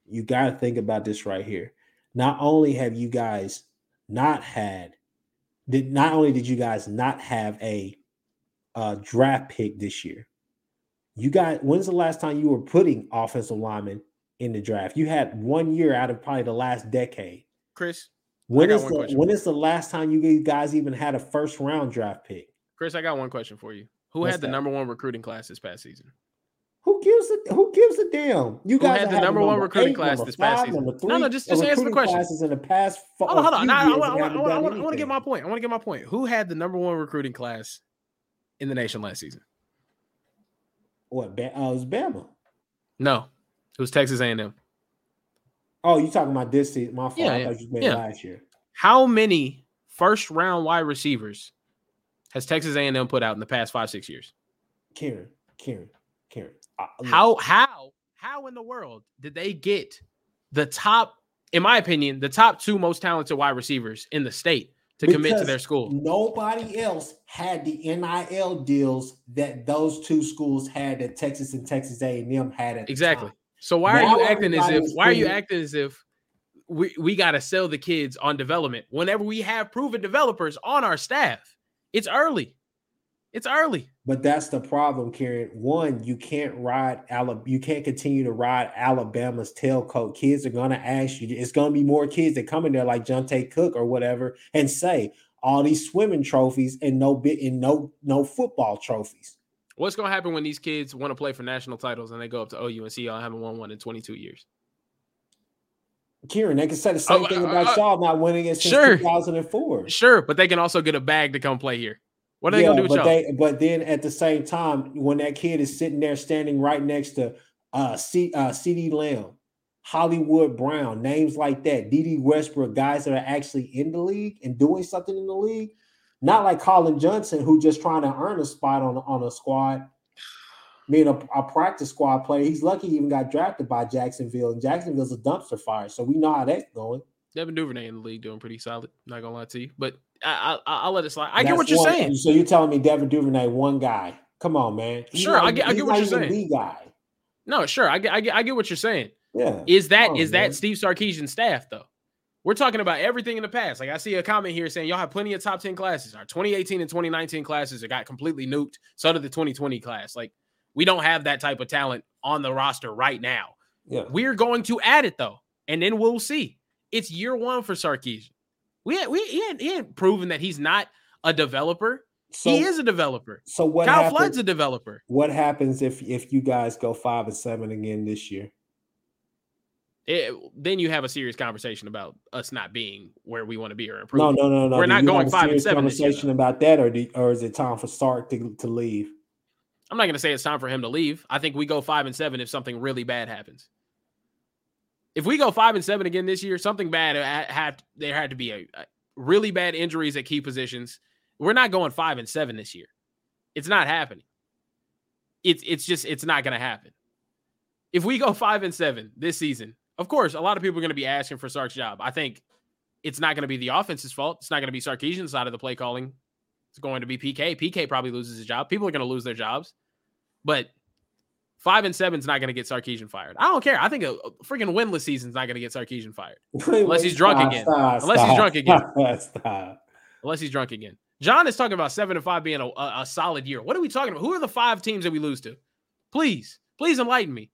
you got to think about this right here. Not only have you guys not had did not only did you guys not have a draft pick this year, you got, when's the last time you were putting offensive linemen in the draft? You had 1 year out of probably the last decade. Chris, when is the last time you guys even had a first round draft pick? Chris, I got one question for you. Who had the number one recruiting class this past season? Who gives a damn? You guys had the number one recruiting class this past season. Just answer the question. Hold on. I want to get my point. Who had the number one recruiting class in the nation last season? What? It was Bama. No, it was Texas A&M. Oh, you talking about this season? My fault. Yeah. I thought you meant last year. How many first round wide receivers has Texas A&M put out in the past 5-6 years? Kieran. How in the world did they get the top, in my opinion, the top two most talented wide receivers in the state to commit to their school? Nobody else had the NIL deals that those two schools had, that Texas and Texas A&M had at the time. So why are you acting as if we got to sell the kids on development whenever we have proven developers on our staff? It's early. But that's the problem, Kieran. One, you can't continue to ride Alabama's tailcoat. Kids are going to ask you. It's going to be more kids that come in there like Jonte Cook or whatever and say all these swimming trophies and no football trophies. What's going to happen when these kids want to play for national titles and they go up to OU and see y'all haven't won one in 22 years? Kieran, they can say the same thing about y'all not winning it since 2004. Sure, but they can also get a bag to come play here. What are they going to do with y'all? But then at the same time, when that kid is sitting there standing right next to CeeDee Lamb, Hollywood Brown, names like that, D.D. Westbrook, guys that are actually in the league and doing something in the league, not like Colin Johnson, who just trying to earn a spot on a squad, being a practice squad player. He's lucky he even got drafted by Jacksonville, and Jacksonville's a dumpster fire, so we know how that's going. Devin Duvernay in the league doing pretty solid, not going to lie to you, but I'll let it slide. Get what you're saying. So you're telling me Devin Duvernay, one guy. Come on, man. I get what you're saying. He's not even the guy. No, sure. I get what you're saying. Yeah. Is that Steve Sarkisian's staff, though? We're talking about everything in the past. Like, I see a comment here saying y'all have plenty of top 10 classes. Our 2018 and 2019 classes got completely nuked. So did the 2020 class. Like, we don't have that type of talent on the roster right now. Yeah. We're going to add it, though, and then we'll see. It's year one for Sarkisian. He hadn't proven that he's not a developer. So, he is a developer. So what? Kyle Flood's a developer. What happens if you guys go 5-7 again this year? Then you have a serious conversation about us not being where we want to be or improving. No. We're not going 5-7. Conversation about that, or is it time for Sark to leave? I'm not going to say it's time for him to leave. I think we go 5-7 if something really bad happens. If we go 5-7 again this year, something bad there had to be a really bad injuries at key positions. We're not going 5-7 this year. It's not happening. It's not going to happen. If we go 5-7 this season, of course, a lot of people are going to be asking for Sark's job. I think it's not going to be the offense's fault. It's not going to be Sarkisian's side of the play calling. It's going to be PK. PK probably loses his job. People are going to lose their jobs, but 5-7 is not going to get Sarkisian fired. I don't care. I think a freaking winless season is not going to get Sarkisian fired. Unless he's drunk again. John is talking about 7-5 being a solid year. What are we talking about? Who are the five teams that we lose to? Please enlighten me.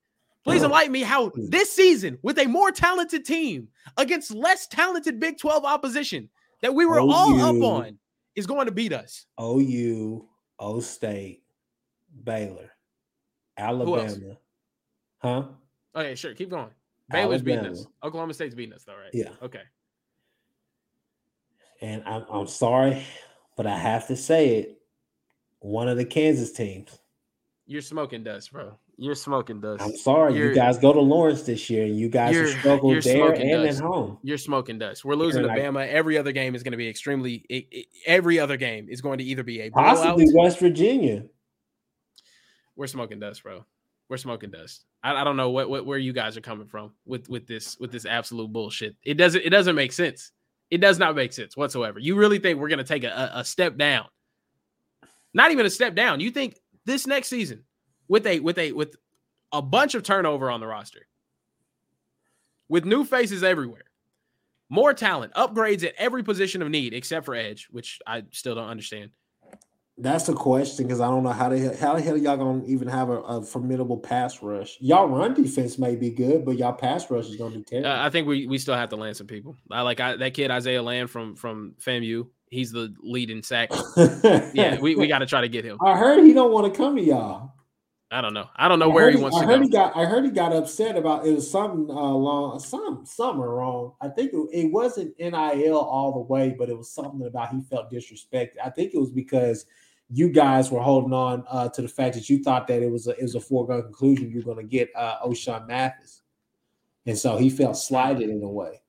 Please enlighten me how this season with a more talented team against less talented Big 12 opposition that we were all up on is going to beat us. OU, O State, Baylor. Alabama. Huh? Okay, sure. Keep going. Baylor's beating us. Oklahoma State's beating us, though, right? Yeah. Okay. And I'm sorry, but I have to say it. One of the Kansas teams. You're smoking dust, bro. You're smoking dust. I'm sorry. You guys go to Lawrence this year, and you guys have struggled there and at home. You're smoking dust. We're losing to Bama. Every other game is going to be either be a blowout. Possibly West Virginia. We're smoking dust, bro. We're smoking dust. I don't know where you guys are coming from with this absolute bullshit. It doesn't make sense. It does not make sense whatsoever. You really think we're going to take a step down? Not even a step down. You think this next season with a bunch of turnover on the roster, with new faces everywhere, More talent, upgrades at every position of need except for edge, which I still don't understand. That's the question, because I don't know how the hell y'all gonna even have a formidable pass rush. Y'all run defense may be good, but y'all pass rush is gonna be terrible. I think we still have to land some people. That kid Isaiah Land from FAMU. He's the lead in sack. Yeah, we got to try to get him. I heard he don't want to come to y'all. I don't know. I don't know where he wants to go. I heard he got upset about it. Was something long, some are wrong. I think it wasn't NIL all the way, but it was something about he felt disrespected. I think it was because you guys were holding on to the fact that you thought that it was a foregone conclusion you're going to get O'Shawn Mathis, and so he felt slighted in a way.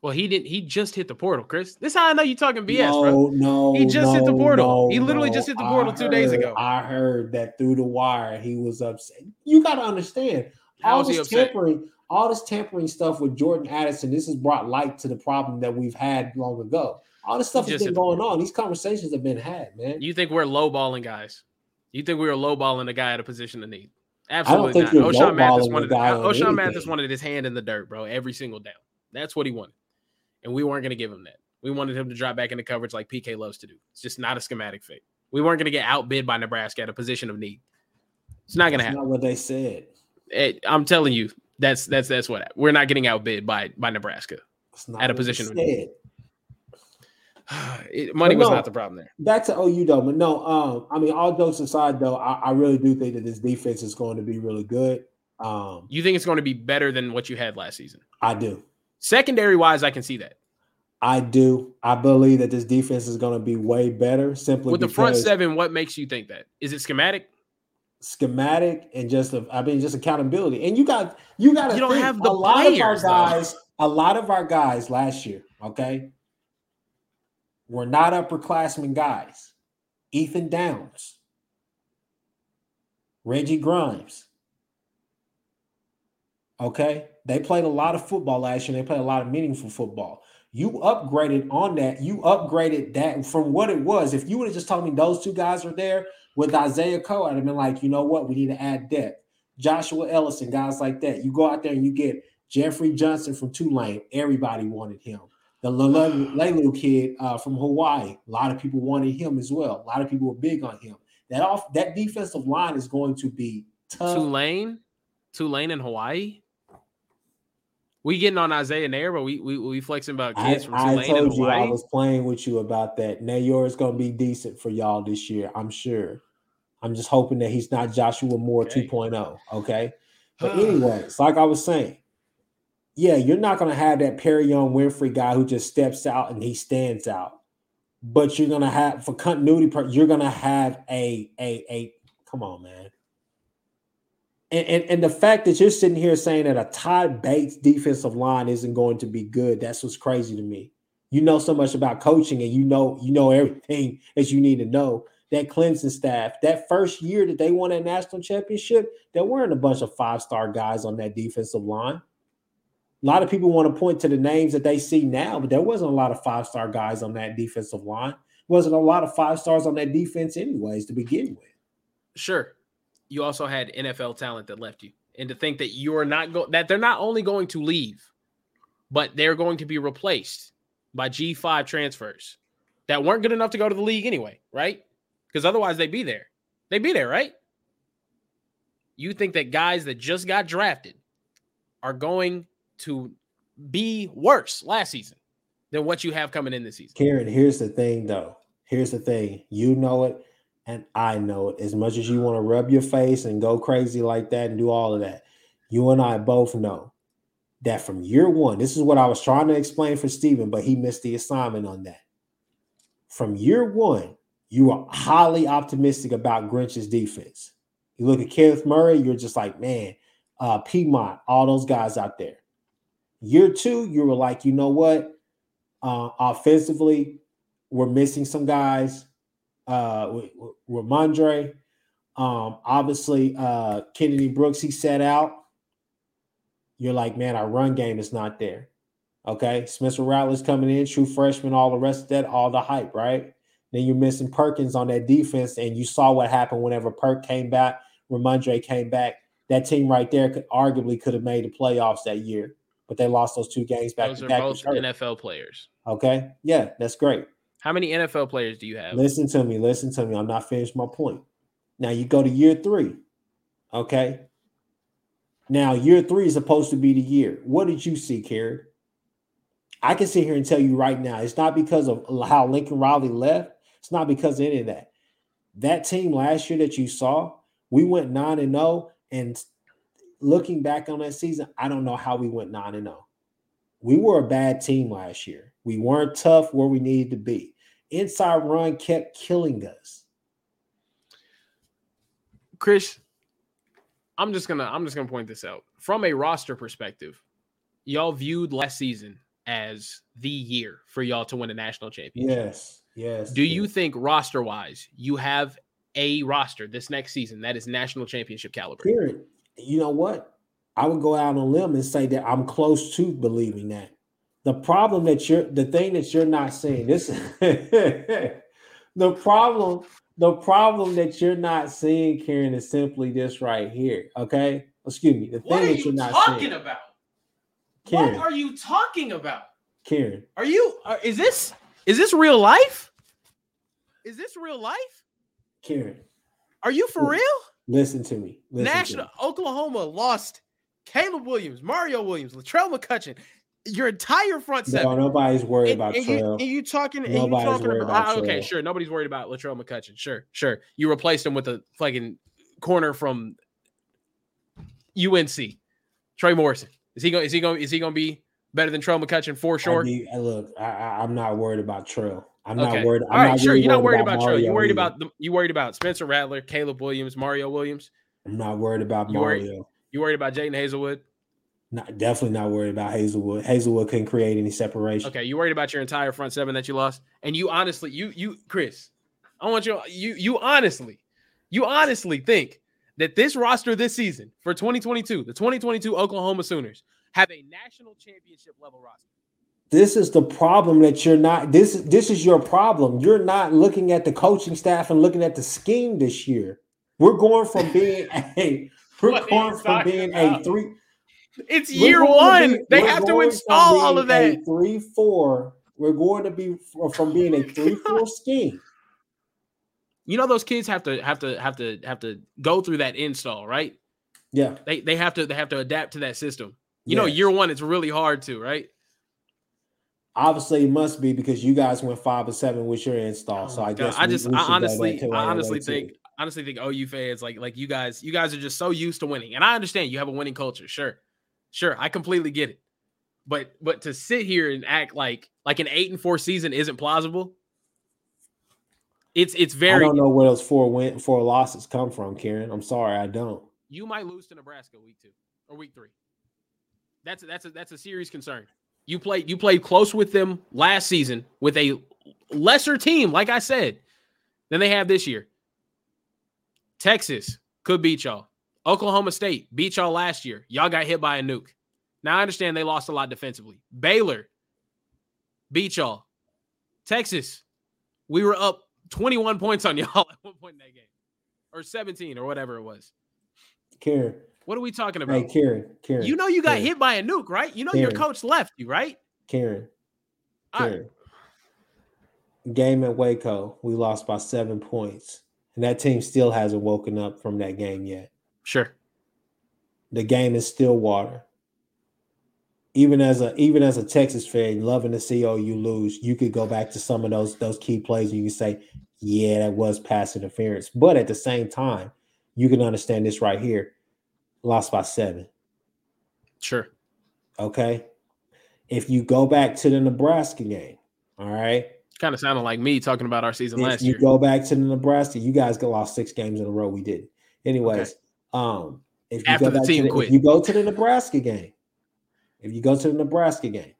Well, he didn't. He just hit the portal, Chris. This is how I know you're talking BS, bro. No, he just hit the portal. No, he literally just hit the portal 2 days ago. I heard that through the wire. He was upset. You got to understand all this tampering stuff with Jordan Addison. This has brought light to the problem that we've had long ago. All this stuff has been going on. These conversations have been had, man. You think we're lowballing guys? You think we were lowballing a guy at a position of need? Absolutely not. O'Shawn Mathis wanted his hand in the dirt, bro. Every single down. That's what he wanted. And we weren't going to give him that. We wanted him to drop back into coverage like PK loves to do. It's just not a schematic fit. We weren't going to get outbid by Nebraska at a position of need. It's not going to happen. That's not what they said. I'm telling you, that's what we're not getting outbid by Nebraska at a position of need. Money was not the problem there. Back to OU though, but no. I mean, all jokes aside, though, I really do think that this defense is going to be really good. You think it's going to be better than what you had last season? I do. Secondary wise, I can see that. I do. I believe that this defense is going to be way better. Simply with the front seven, what makes you think that? Is it schematic? Schematic and just accountability. And you got to think have a lot of our guys last year, okay, were not upperclassmen guys. Ethan Downs, Reggie Grimes. Okay, they played a lot of football last year. They played a lot of meaningful football. You upgraded on that. You upgraded that from what it was. If you would have just told me those two guys were there with Isaiah Coe, I'd have been like, you know what? We need to add depth. Joshua Ellison, guys like that. You go out there and you get Jeffrey Johnson from Tulane. Everybody wanted him. The Lelu kid from Hawaii. A lot of people wanted him as well. A lot of people were big on him. That defensive line is going to be tough. Tulane in Hawaii? We getting on Isaiah Nayor, but we flexing about kids from Tulane. I told you I was playing with you about that. Nayor is going to be decent for y'all this year, I'm sure. I'm just hoping that he's not Joshua Moore 2.0, okay? But anyways, like I was saying, yeah, you're not going to have that Perrion Winfrey guy who just steps out and he stands out. But you're going to have, for continuity, you're going to have a come on, man. And the fact that you're sitting here saying that a Todd Bates defensive line isn't going to be good, that's what's crazy to me. You know so much about coaching and you know everything that you need to know. That Clemson staff, that first year that they won that national championship, there weren't a bunch of five-star guys on that defensive line. A lot of people want to point to the names that they see now, but there wasn't a lot of five-star guys on that defensive line. There wasn't a lot of five stars on that defense anyways to begin with. Sure. You also had NFL talent that left you. And to think that you're not that they're not only going to leave, but they're going to be replaced by G5 transfers that weren't good enough to go to the league anyway, right? Because otherwise they'd be there. They'd be there, right? You think that guys that just got drafted are going to be worse last season than what you have coming in this season. Kieran, here's the thing, though. Here's the thing. You know it. And I know it. As much as you want to rub your face and go crazy like that and do all of that, you and I both know that from year one, this is what I was trying to explain for Steven, but he missed the assignment on that. From year one, you are highly optimistic about Grinch's defense. You look at Kenneth Murray, you're just like, man, Piedmont, all those guys out there. Year two, you were like, you know what? Offensively, we're missing some guys. Ramondre, obviously, Kennedy Brooks, he sat out. You're like, man, our run game is not there. Okay. Spencer Rattler's coming in, true freshman, all the rest of that, all the hype, right? Then you're missing Perkins on that defense. And you saw what happened whenever Perk came back, Ramondre came back. That team right there could have made the playoffs that year. but they lost those two games back to back. Those are both NFL players. Okay. Yeah, that's great. How many NFL players do you have? Listen to me. I'm not finished my point. Now you go to year three. Okay. Now year three is supposed to be the year. What did you see, Kieran? I can sit here and tell you right now, it's not because of how Lincoln Riley left. It's not because of any of that. That team last year that you saw, we went 9-0, and looking back on that season, I don't know how we went 9-0. We were a bad team last year. We weren't tough where we needed to be. Inside run kept killing us. Chris, I'm just gonna point this out. From a roster perspective, y'all viewed last season as the year for y'all to win a national championship. Yes. Do you think roster-wise you have a roster this next season that is national championship caliber? Period. You know what? I would go out on a limb and say that I'm close to believing that. The problem that you're not seeing, Kieran, is simply this right here. Okay? Excuse me. Kieran, what are you talking about? Kieran, is this real life? Is this real life? Kieran, are you for real? Listen to me. Oklahoma lost Caleb Williams, Mario Williams, Latrell McCutcheon, your entire front seven. No, nobody's worried about Latrell. And you talking? Okay, sure. Nobody's worried about Latrell McCutcheon. Sure. You replaced him with a fucking corner from UNC, Trey Morrison. Is he gonna be better than Trell McCutcheon for sure? I'm not worried about Trell. I'm not worried. I'm all right, not sure. Really you're not worried about Trell. You worried about Spencer Rattler, Caleb Williams, Mario Williams. I'm not worried about Mario. You worried about Jaden Hazelwood? Definitely not worried about Hazelwood. Hazelwood couldn't create any separation. Okay, you worried about your entire front seven that you lost, and you honestly, Chris, I want you honestly think that this roster this season for 2022, the 2022 Oklahoma Sooners have a national championship level roster. This is the problem that you're not. This is your problem. You're not looking at the coaching staff and looking at the scheme this year. We're going from being a 3. It's year one. They have to install all of that. 3-4. We're going to be from being a 3-4 scheme. You know those kids have to go through that install, right? Yeah. They have to adapt to that system. You know, year one it's really hard to, right? Obviously, it must be because you guys went 5-7 with your install. I honestly think OU fans like you guys are just so used to winning, and I understand you have a winning culture. Sure, I completely get it. But to sit here and act like an 8-4 season isn't plausible. It's very. I don't know where those four losses come from, Kieran. I'm sorry, I don't. You might lose to Nebraska week 2 or week 3. That's a serious concern. You played close with them last season with a lesser team, like I said, than they have this year. Texas could beat y'all. Oklahoma State beat y'all last year. Y'all got hit by a nuke. Now I understand they lost a lot defensively. Baylor beat y'all. Texas, we were up 21 points on y'all at one point in that game, or 17 or whatever it was. Kieran, what are we talking about? Hey, Kieran. You know you got hit by a nuke, right? You know your coach left you, right? Kieran. Game at Waco, we lost by 7 points, and that team still hasn't woken up from that game yet. Sure. The game is Stillwater. Even as a Texas fan, loving to see OU lose, you could go back to some of those key plays and you can say, yeah, that was pass interference. But at the same time, you can understand this right here. Lost by 7. Sure. Okay. If you go back to the Nebraska game, all right. Kind of sounded like me talking about our season last year. If you go back to the Nebraska, you guys got lost 6 games in a row. We didn't. Anyways, okay. If you go to the Nebraska game. If you go to the Nebraska game,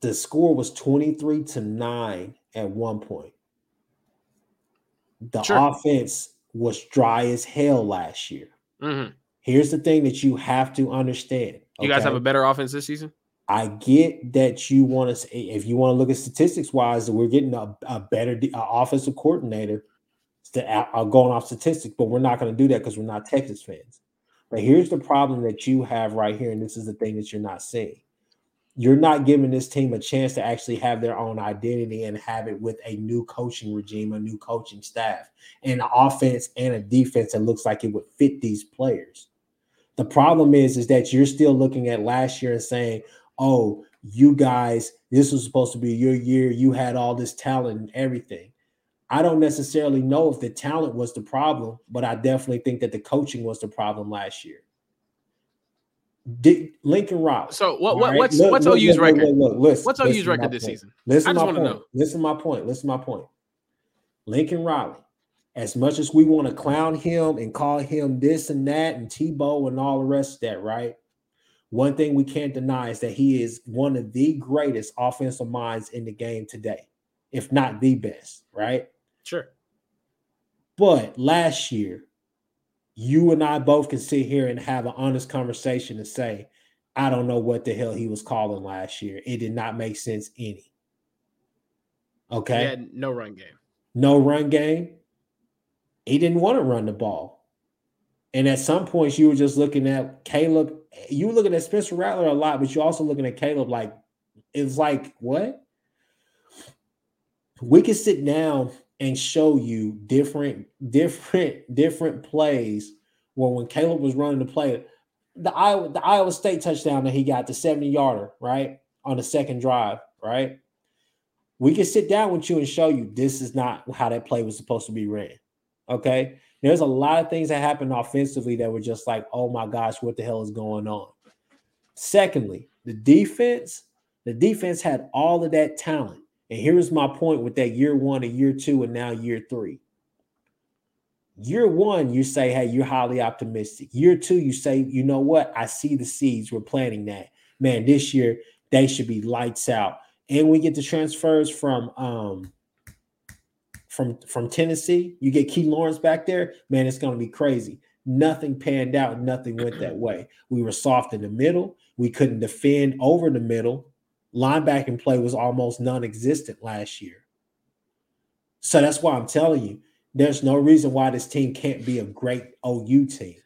the score was 23-9 at one point. The offense was dry as hell last year. Mm-hmm. Here's the thing that you have to understand. Okay? You guys have a better offense this season? I get that you want to – if you want to look at statistics-wise, we're getting a better offensive coordinator going off statistics, but we're not going to do that because we're not Texas fans. But here's the problem that you have right here, and this is the thing that you're not seeing. You're not giving this team a chance to actually have their own identity and have it with a new coaching regime, a new coaching staff, and an offense and a defense that looks like it would fit these players. The problem is that you're still looking at last year and saying, oh, you guys, this was supposed to be your year. You had all this talent and everything. I don't necessarily know if the talent was the problem, but I definitely think that the coaching was the problem last year. Lincoln Riley. So what's OU's record? What's OU's record this season? I just want to know. Listen to my point. Lincoln Riley, as much as we want to clown him and call him this and that and Tebow and all the rest of that, right? One thing we can't deny is that he is one of the greatest offensive minds in the game today, if not the best, right? Sure. But last year, you and I both can sit here and have an honest conversation and say, I don't know what the hell he was calling last year. It did not make sense any. Okay? He had no run game. No run game. He didn't want to run the ball. And at some points, you were just looking at Caleb. You were looking at Spencer Rattler a lot, but you're also looking at Caleb like, it's like, what? We can sit down and show you different plays where when Caleb was running the play, the Iowa State touchdown that he got, the 70-yarder, right, on the second drive, right? We can sit down with you and show you this is not how that play was supposed to be ran, okay? There's a lot of things that happened offensively that were just like, oh, my gosh, what the hell is going on? Secondly, the defense had all of that talent. And here's my point with that year one and year two and now year three. Year one, you say, hey, you're highly optimistic. Year two, you say, you know what? I see the seeds. We're planting that. Man, this year, they should be lights out. And we get the transfers from Tennessee. You get Key Lawrence back there. Man, it's going to be crazy. Nothing panned out. Nothing went that way. We were soft in the middle. We couldn't defend over the middle. Linebacking play was almost non-existent last year. So that's why I'm telling you, there's no reason why this team can't be a great OU team.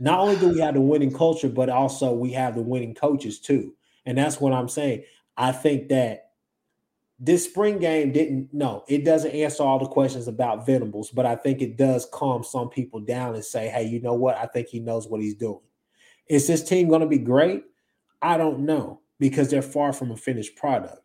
Not only do we have the winning culture, but also we have the winning coaches too. And that's what I'm saying. I think that this spring game it doesn't answer all the questions about Venables, but I think it does calm some people down and say, hey, you know what? I think he knows what he's doing. Is this team going to be great? I don't know, because they're far from a finished product.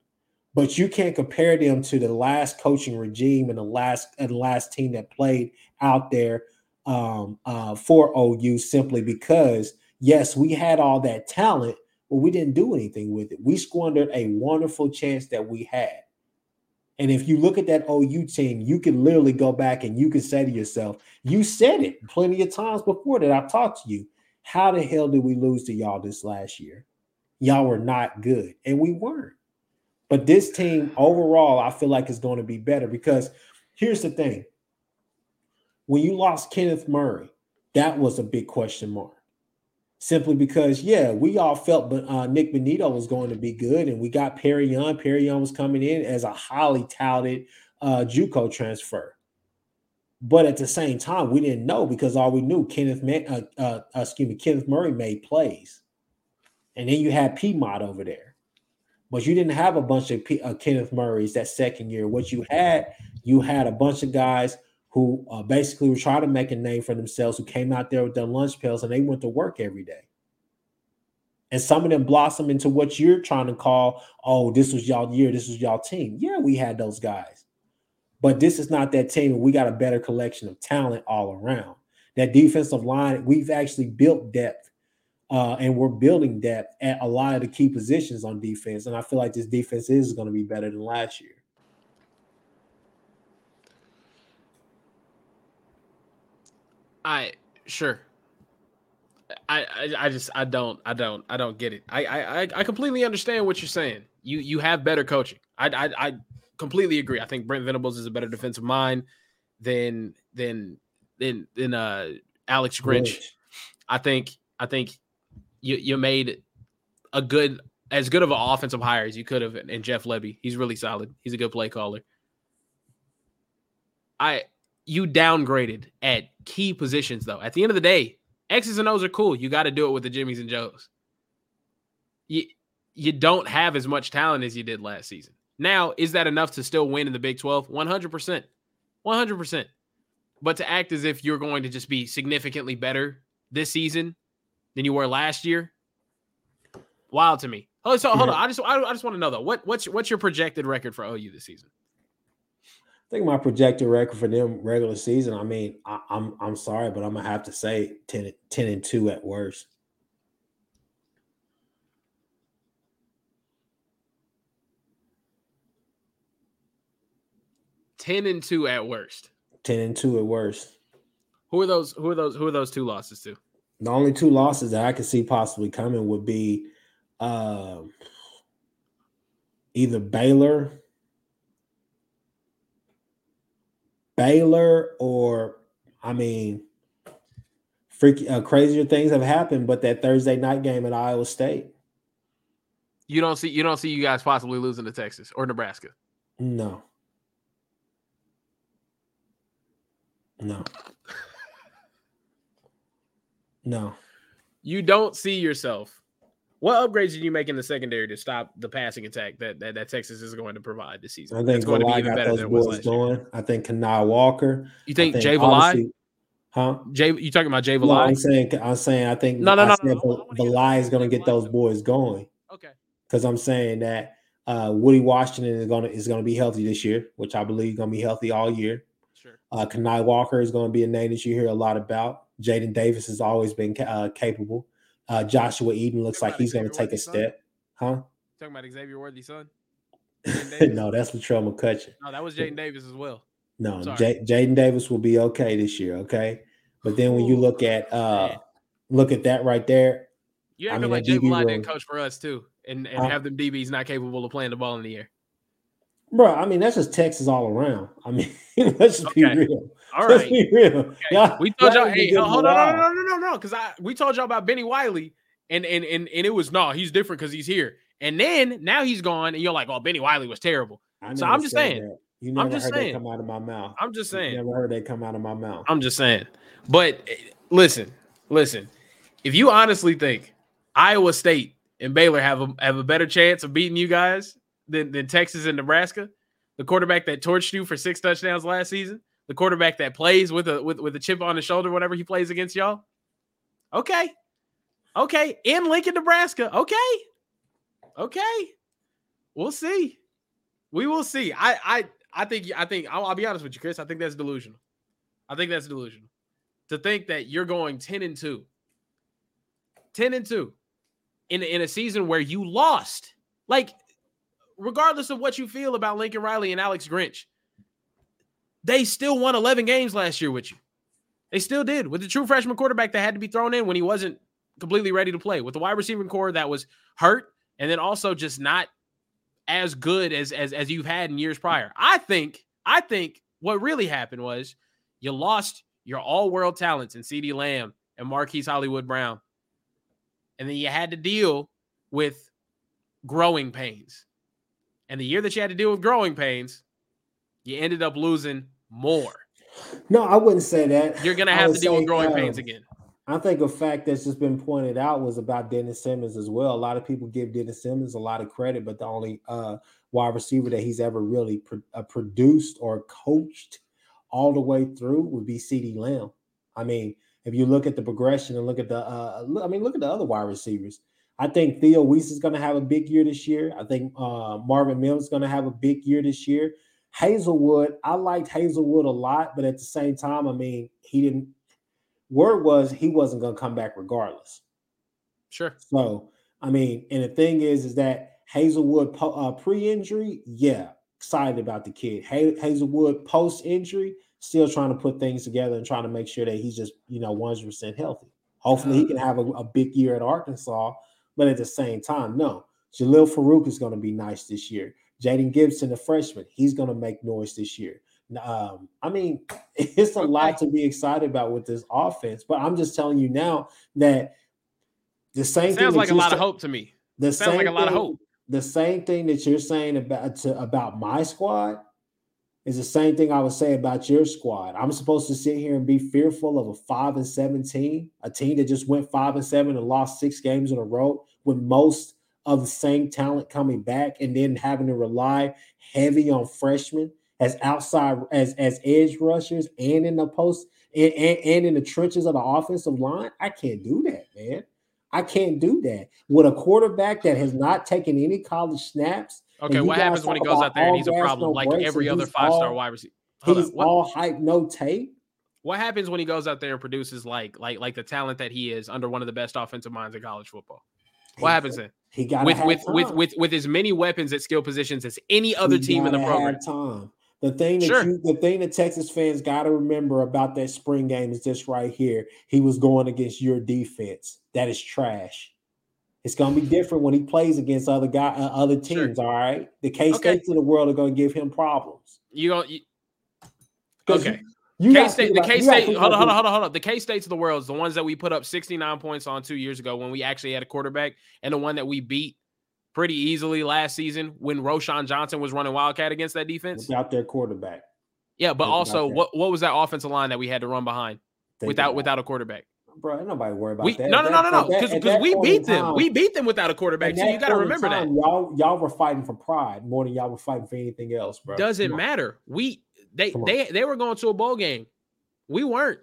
But you can't compare them to the last coaching regime and the last team that played out there for OU, simply because, yes, we had all that talent, but we didn't do anything with it. We squandered a wonderful chance that we had. And if you look at that OU team, you can literally go back and you can say to yourself, you said it plenty of times before that I've talked to you, how the hell did we lose to y'all this last year? Y'all were not good, and we weren't. But this team overall, I feel like, is going to be better, because here's the thing. When you lost Kenneth Murray, that was a big question mark, simply because, yeah, we all felt Nick Benito was going to be good, and we got Perry Young. Perry Young was coming in as a highly touted JUCO transfer. But at the same time, we didn't know, because all we knew, Kenneth Murray made plays. And then you had Piedmont over there. But you didn't have a bunch of Kenneth Murrays that second year. What you had a bunch of guys who basically were trying to make a name for themselves, who came out there with their lunch pails and they went to work every day. And some of them blossomed into what you're trying to call, oh, this was y'all year, this was y'all team. Yeah, we had those guys. But this is not that team. We got a better collection of talent all around. That defensive line, we've actually built depth. And we're building depth at a lot of the key positions on defense. And I feel like this defense is going to be better than last year. I don't get it. I completely understand what you're saying. You have better coaching. I completely agree. I think Brent Venables is a better defensive mind than Alex Grinch. I think you made as good of an offensive hire as you could have, and Jeff Lebby, he's really solid. He's a good play caller. You downgraded at key positions, though. At the end of the day, X's and O's are cool. You got to do it with the Jimmies and Joes. You don't have as much talent as you did last season. Now, is that enough to still win in the Big 12? 100%. 100%. But to act as if you're going to just be significantly better this season than you were last year, wild to me. Oh, so hold on. I just want to know though. What's your projected record for OU this season? I think my projected record for them regular season. I mean, I'm sorry, but I'm gonna have to say 10-2 at worst. Ten and two at worst. Who are those two losses to? The only two losses that I could see possibly coming would be either Baylor, or I mean, crazier things have happened. But that Thursday night game at Iowa State, you don't see you guys possibly losing to Texas or Nebraska. No. You don't see yourself. What upgrades did you make in the secondary to stop the passing attack that Texas is going to provide this season? I think it's going to be even better than it was last year. I think Kanai Walker. You think Jai Hall? Huh? You talking about Jai Hall? No, I'm saying. I think. No. Belai is going to get those boys going. Okay. Because I'm saying that Woody Washington is going to be healthy this year, which I believe is going to be healthy all year. Sure. Kanai Walker is going to be a name that you hear a lot about. Jaden Davis has always been capable. Joshua Eden looks like he's going to take a step. Huh? Talking about Xavier Worthy's son? No, that's Latrell McCutcheon. No, that was Jaden Davis as well. No, Jaden Davis will be okay this year, okay? But then when you look at that right there. You acting like Jay Bly didn't coach for us too and have them DBs not capable of playing the ball in the air. Bro, I mean, that's just Texas all around. I mean, let's just be real. All right. Let's be real. Okay. Y'all, we told y'all, hey, hold on, no. Because we told y'all about Benny Wiley, and it was, no, he's different because he's here. And then, now he's gone, and you're like, oh, Benny Wiley was terrible. So I'm just saying. That. You never heard that come out of my mouth. I'm just saying. You never heard that come out of my mouth. I'm just saying. But listen. If you honestly think Iowa State and Baylor have a better chance of beating you guys than Texas and Nebraska, the quarterback that torched you for 6 touchdowns last season, the quarterback that plays with a chip on his shoulder whenever he plays against y'all. Okay. In Lincoln, Nebraska. Okay. We'll see. We will see. I think I'll be honest with you, Chris. I think that's delusional. To think that you're going 10-2. 10-2 in a season where you lost. Like, regardless of what you feel about Lincoln Riley and Alex Grinch, they still won 11 games last year with you. They still did. With the true freshman quarterback that had to be thrown in when he wasn't completely ready to play. With the wide receiving core that was hurt and then also just not as good as you've had in years prior. I think what really happened was you lost your all-world talents in CeeDee Lamb and Marquise Hollywood Brown. And then you had to deal with growing pains. And the year that you had to deal with growing pains, you ended up losing more. No, I wouldn't say that. You're going to have to deal with growing pains again. I think a fact that's just been pointed out was about Dennis Simmons as well. A lot of people give Dennis Simmons a lot of credit, but the only wide receiver that he's ever really produced or coached all the way through would be CeeDee Lamb. I mean, if you look at the progression and look at the other wide receivers, I think Theo Weiss is going to have a big year this year. I think Marvin Mims is going to have a big year this year. Hazelwood, I liked Hazelwood a lot, but at the same time, I mean, he didn't. Word was he wasn't going to come back regardless. Sure. So, I mean, and the thing is that Hazelwood pre-injury, yeah, excited about the kid. Hazelwood post-injury, still trying to put things together and trying to make sure that he's just, 100% healthy. Hopefully, he can have a big year at Arkansas, but at the same time, no. Jaleel Farouk is going to be nice this year. Jaden Gibson, the freshman, he's going to make noise this year. I mean, it's a lot to be excited about with this offense, but I'm just telling you now that the same thing sounds like a lot of hope to me. The same thing that you're saying about my squad is the same thing I would say about your squad. I'm supposed to sit here and be fearful of a 5-7 team, a team that just went 5-7 and lost 6 games in a row with most of the same talent coming back, and then having to rely heavy on freshmen as outside, as edge rushers and in the post and in the trenches of the offensive line. I can't do that, man. I can't do that with a quarterback that has not taken any college snaps. Okay, what happens when he goes out there and he's a problem like every other 5-star wide receiver? He's all hype, no tape. What happens when he goes out there and produces like the talent that he is under one of the best offensive minds in college football? What happens then? He got with as many weapons at skill positions as any other team in the program. Time. The thing that Texas fans got to remember about that spring game is this right here. He was going against your defense. That is trash. It's going to be different when he plays against other teams, all right? The K-States of the world are going to give him problems. The K-States of the world is the ones that we put up 69 points on 2 years ago when we actually had a quarterback, and the one that we beat pretty easily last season when Roshan Johnson was running Wildcat against that defense. Without their quarterback. Yeah, but also, what was that offensive line that we had to run behind without a quarterback? Bro, nobody worry about that. No. Because we beat them. We beat them without a quarterback. So you got to remember that. Y'all were fighting for pride more than y'all were fighting for anything else, bro. Doesn't matter. They were going to a bowl game. We weren't.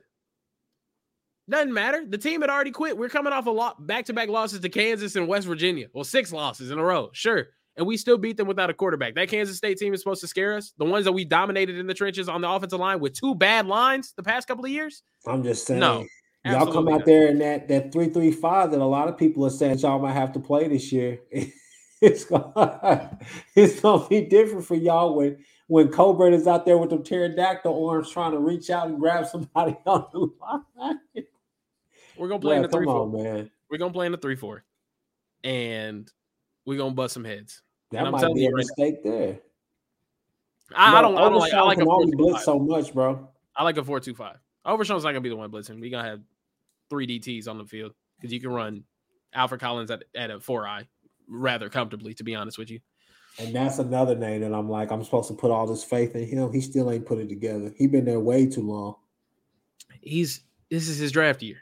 Doesn't matter. The team had already quit. We're coming off a lot back-to-back losses to Kansas and West Virginia. Well, 6 losses in a row. Sure. And we still beat them without a quarterback. That Kansas State team is supposed to scare us. The ones that we dominated in the trenches on the offensive line with 2 bad lines the past couple of years. I'm just saying. No. Absolutely. Y'all come out there in that 3-3-5 that a lot of people are saying y'all might have to play this year. It's gonna be different for y'all when Colbert is out there with them pterodactyl arms trying to reach out and grab somebody on the line. We're gonna play in the 3-4, man. We're gonna play in the 3-4, and we're gonna bust some heads. That might be a mistake there. I like a 4-2-5 so much, bro. I like a 4-2-5. Overshawn's not gonna be the one blitzing. We're gonna have 3 DTs on the field because you can run Alfred Collins at a 4-eye rather comfortably, to be honest with you. And that's another name that I'm like, I'm supposed to put all this faith in him. He still ain't put it together. He's been there way too long. This is his draft year.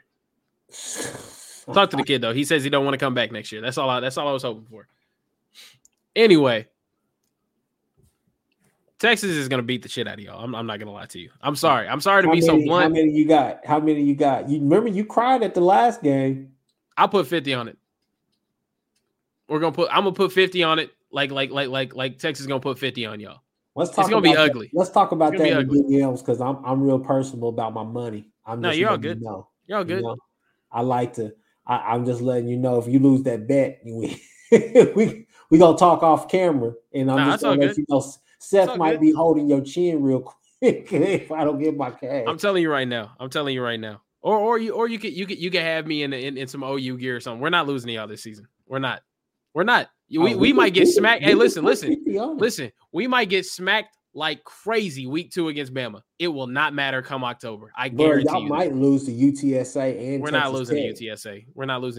Talk to the kid though. He says he don't want to come back next year. That's all I was hoping for. Anyway. Texas is going to beat the shit out of y'all. I'm not going to lie to you. I'm sorry. I'm sorry to be so blunt. How many you got? You remember you cried at the last game. I'll put 50 on it. I'm going to put 50 on it. Like Texas is going to put 50 on y'all. It's going to be ugly. Let's talk about that in DMs because I'm real personal about my money. You're all good. You're all good. I'm just letting you know if you lose that bet, we going to talk off camera. And I'm just going to let you know. Seth might be holding your chin real quick if I don't get my cash. I'm telling you right now. Or you could have me in some OU gear or something. We're not losing to y'all this season. We're not. We might get smacked. Hey, listen. We might get smacked like crazy week 2 against Bama. It will not matter come October. I guarantee y'all might lose to UTSA. We're not losing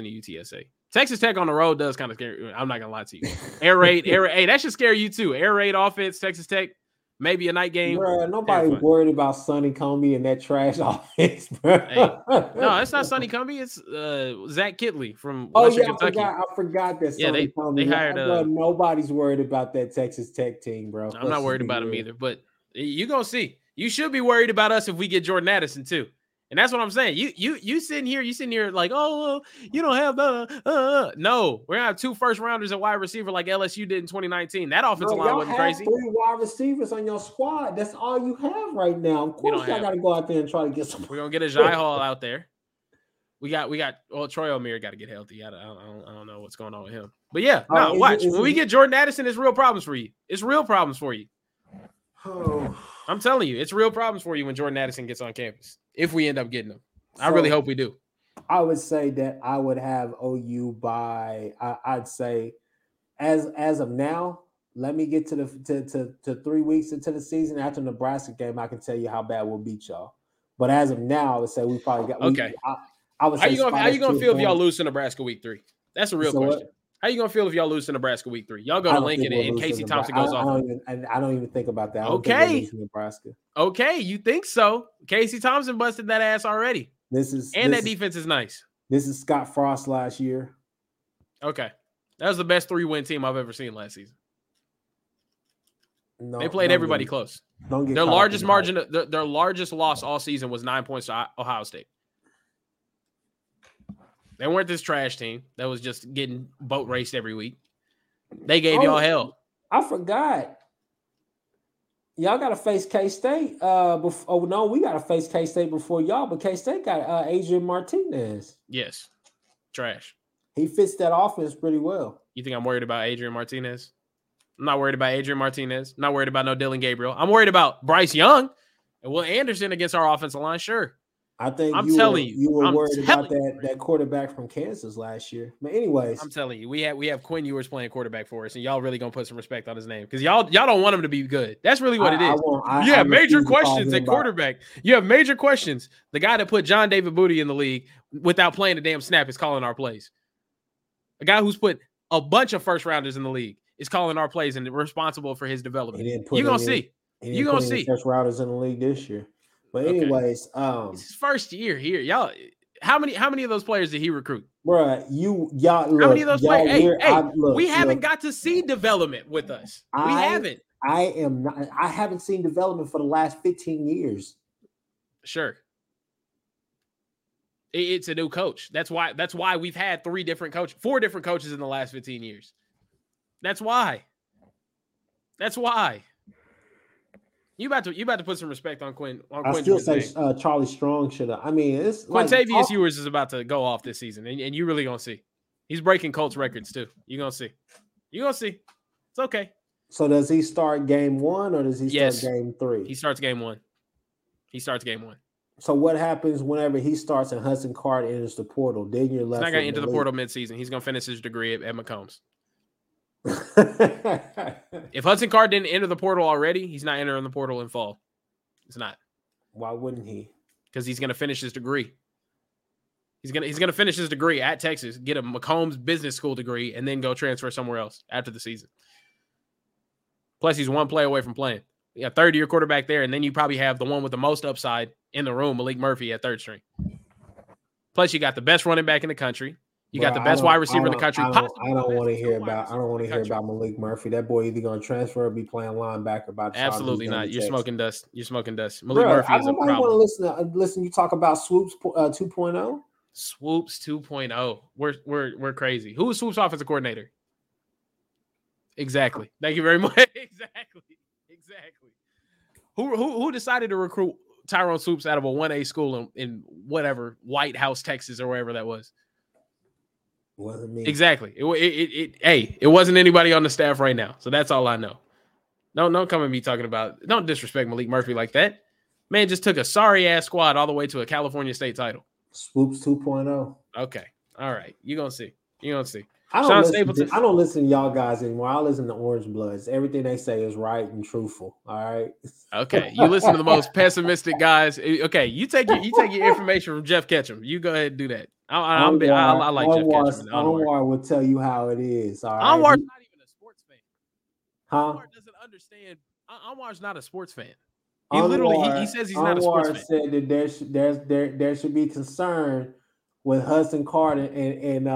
to UTSA. Texas Tech on the road does kind of scare you. I'm not going to lie to you. Air raid. Hey, that should scare you too. Air raid offense, Texas Tech, maybe a night game. Bro, nobody's worried about Sonny Combie and that trash offense, bro. Hey, no, it's not Sonny Combie. It's Zach Kitley from Kentucky. I forgot that Sonny Combie. They hired nobody's worried about that Texas Tech team, bro. I'm not worried about him either, but you're going to see. You should be worried about us if we get Jordan Addison too. And that's what I'm saying. You sitting here like, oh, you don't have the no. We're gonna have 2 first rounders and wide receiver like LSU did in 2019. That offensive line wasn't crazy. 3 wide receivers on your squad. That's all you have right now. Of course, y'all gotta go out there and try to get some. We're gonna get a Jai Hall out there. We got Troy O'Meara got to get healthy. I don't know what's going on with him. But yeah, watch when we get Jordan Addison, it's real problems for you. It's real problems for you. Oh. I'm telling you, it's real problems for you when Jordan Addison gets on campus. If we end up getting them. I really hope we do. I would say that I would have OU by I'd say as of now, let me get to the 3 weeks into the season after the Nebraska game. I can tell you how bad we'll beat y'all. But as of now, I would say we probably got okay. I would say how you gonna feel if y'all lose to Nebraska week 3? That's a real question. How you gonna feel if y'all lose to Nebraska week 3? Y'all go to Lincoln and Casey Thompson goes off. I don't even think about that. Okay. Nebraska. Okay, you think so? Casey Thompson busted that ass already. That defense is nice. This is Scott Frost last year. Okay, that was the best 3-win team I've ever seen last season. No, they played everybody close. Their largest margin, their largest loss all season was 9 points to Ohio State. They weren't this trash team that was just getting boat raced every week. They gave y'all hell. I forgot. Y'all got to face K-State. We got to face K-State before y'all, but K-State got Adrian Martinez. Yes, trash. He fits that offense pretty well. You think I'm worried about Adrian Martinez? I'm not worried about Adrian Martinez. Not worried about no Dillon Gabriel. I'm worried about Bryce Young and Will Anderson against our offensive line. Sure. I think you were worried about that quarterback from Kansas last year. But anyways, I'm telling you, we have Quinn Ewers playing quarterback for us, and y'all really gonna put some respect on his name because y'all don't want him to be good. That's really what it is. You have major questions at quarterback. You have major questions. The guy that put John David Booty in the league without playing a damn snap is calling our plays. A guy who's put a bunch of first rounders in the league is calling our plays and responsible for his development. You're gonna see first rounders in the league this year. But anyways, it's his first year here, y'all. How many of those players did he recruit, bro? How many of those players? Haven't got to see development with us. We haven't. I haven't seen development for the last 15 years. Sure, it's a new coach. That's why we've had 4 different coaches in the last 15 years. That's why. You about to put some respect on Quinn. I still say Charlie Strong should have. I mean, it's Quintavious Ewers is about to go off this season, and you really gonna see. He's breaking Colts records too. You gonna see. It's okay. So does he start game 1 or does he start game 3? He starts game 1. So what happens whenever he starts and Hudson Card enters the portal? Then you're left. He's not gonna enter the portal midseason. He's gonna finish his degree at McCombs. If Hudson Card didn't enter the portal already, he's not entering the portal in fall. It's not. Why wouldn't he? Because he's going to finish his degree. He's going to finish his degree at Texas, get a McCombs business school degree, and then go transfer somewhere else after the season. Plus, he's one play away from playing. You got third-year quarterback there, and then you probably have the one with the most upside in the room, Malik Murphy, at third string. Plus, you got the best running back in the country. You got the best wide receiver in the country. I don't want to hear about Malik Murphy. That boy either going to transfer or be playing linebacker. Absolutely not. You're smoking dust. Malik Murphy is a problem. I want to listen. You talk about Swoops 2.0. Swoops 2.0. We're crazy. Who is Swoops' offensive coordinator? Exactly. Thank you very much. Exactly. Who decided to recruit Tyrone Swoops out of a 1A school in whatever White House, Texas, or wherever that was? Wasn't me. Exactly. It wasn't anybody on the staff right now. So that's all I know. Don't come at me talking about. Don't disrespect Malik Murphy like that. Man just took a sorry ass squad all the way to a California State title. Swoops 2.0. Okay. All right. You're gonna see. I don't listen to y'all guys anymore. I listen to Orange Bloods. Everything they say is right and truthful. All right. Okay. You listen to the most pessimistic guys. Okay. You take your information from Jeff Ketchum. You go ahead and do that. I like Jeff Ketchum. Omar will tell you how it is. All right? Omar's not even a sports fan. Huh? Omar doesn't understand. Omar's not a sports fan. He says he's not a sports fan. Omar said that there should be concern with Hudson Card and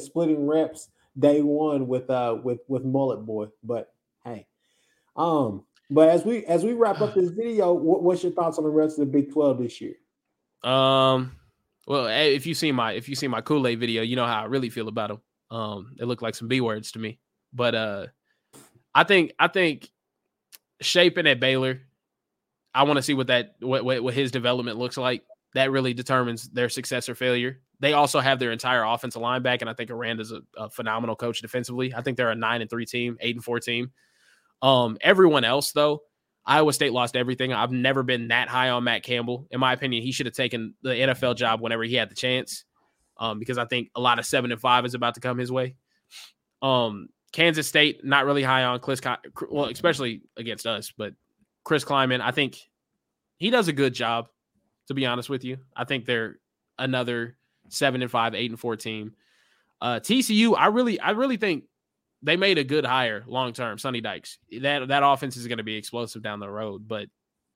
splitting reps day 1 with Mullet Boy. But hey, but as we wrap up this video, what's your thoughts on the rest of the Big 12 this year? Well, if you see my Kool-Aid video, you know how I really feel about them. It looked like some B words to me, but I think Shaping at Baylor, I want to see what his development looks like. That really determines their success or failure. They also have their entire offensive line back, and I think Aranda's a phenomenal coach defensively. I think they're a 9-3 team, 8-4 team. Everyone else though. Iowa State lost everything. I've never been that high on Matt Campbell. In my opinion, he should have taken the NFL job whenever he had the chance, because I think a lot of 7-5 is about to come his way. Kansas State, not really high on especially against us, but Chris Kleiman, I think he does a good job, to be honest with you. I think they're another 7-5, 8-4 team. TCU, I really think they made a good hire long-term, Sonny Dykes. That offense is going to be explosive down the road, but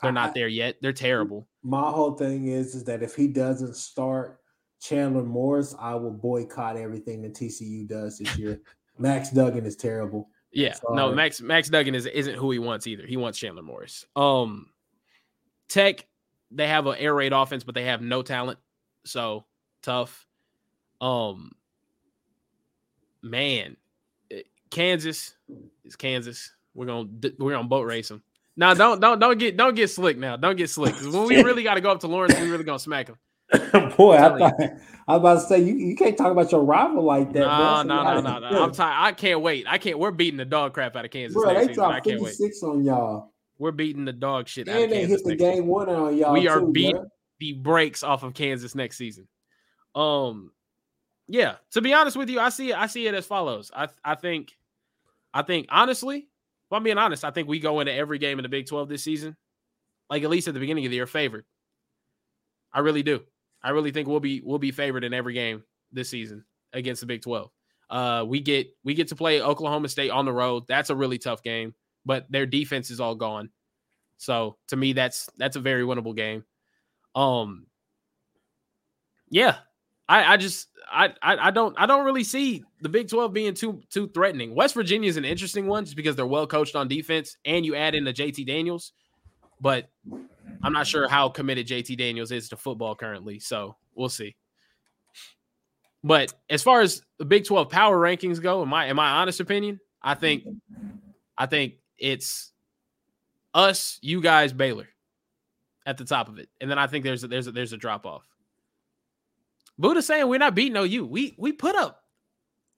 they're not there yet. They're terrible. My whole thing is that if he doesn't start Chandler Morris, I will boycott everything that TCU does this year. Max Duggan is terrible. Yeah, no, Max Duggan isn't who he wants either. He wants Chandler Morris. Tech, they have an air raid offense, but they have no talent, so tough. Man, Kansas is Kansas. We're gonna boat race them. Now, don't get slick. Now, don't get slick. When we really got to go up to Lawrence, we really gonna smack them. Boy, I was about to say you can't talk about your rival like that. No. I'm tired. I can't wait. We're beating the dog crap out of Kansas. Bro, they dropped 56 on y'all. We're beating the dog shit out of Kansas. And they hit the game one on y'all. We are beating the brakes off of Kansas next season. Yeah. To be honest with you, I see it as follows. I think honestly, if I'm being honest, I think we go into every game in the Big 12 this season, like at least at the beginning of the year, favored. I really do. I really think we'll be favored in every game this season against the Big 12. We get to play Oklahoma State on the road. That's a really tough game, but their defense is all gone. So to me, that's a very winnable game. Yeah, I don't really see the Big 12 being too threatening. West Virginia is an interesting one just because they're well coached on defense, and you add in the JT Daniels, but I'm not sure how committed JT Daniels is to football currently, so we'll see. But as far as the Big 12 power rankings go, in my honest opinion, I think it's us, you guys, Baylor at the top of it, and then I think there's a drop off. Buddha saying we're not beating OU. We put up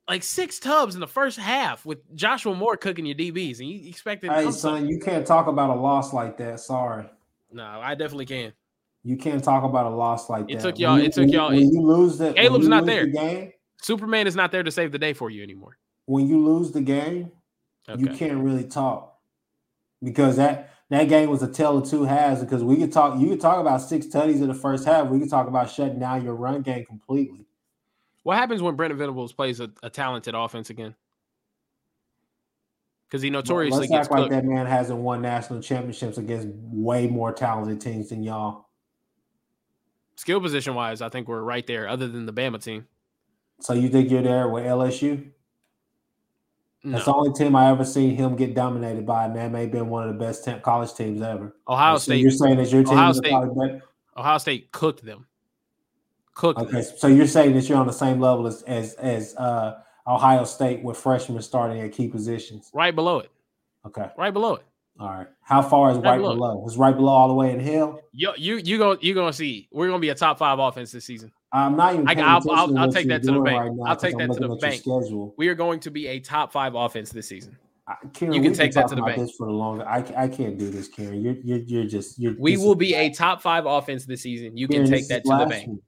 like 6 tubs in the first half with Joshua Moore cooking your DBs, and you expected. Hey son, you can't talk about a loss like that. Sorry. No, I definitely can. You can't talk about a loss like that. It took y'all. When you lose that, Caleb's not there. The game, Superman is not there to save the day for you anymore. When you lose the game, okay, you can't really talk, because that game was a tale of two halves. Because we could talk, you could talk about 6 tutties in the first half. We could talk about shutting down your run game completely. What happens when Brent Venables plays a talented offense again? Because he notoriously gets cooked. That man hasn't won national championships against way more talented teams than y'all. Skill position wise, I think we're right there, other than the Bama team. So you think you're there with LSU? No. That's the only team I ever seen him get dominated by, and that may have been one of the best college teams ever. Ohio State. You're saying that your team Ohio State cooked them. Cooked them. So you're saying that you're on the same level as Ohio State with freshmen starting at key positions. Right below it. Okay. Right below it. All right. How far is right below? Is right below all the way in hell? You're gonna see. We're gonna be a top 5 offense this season. I'm not even. I'll take that to the bank. Right now, I'll take that to the bank. We are going to be a top 5 offense this season. Kieran, you can take that to the bank for the longer. I can't do this, Kieran. You're just. We will be a top 5 offense this season. You can take that to the bank.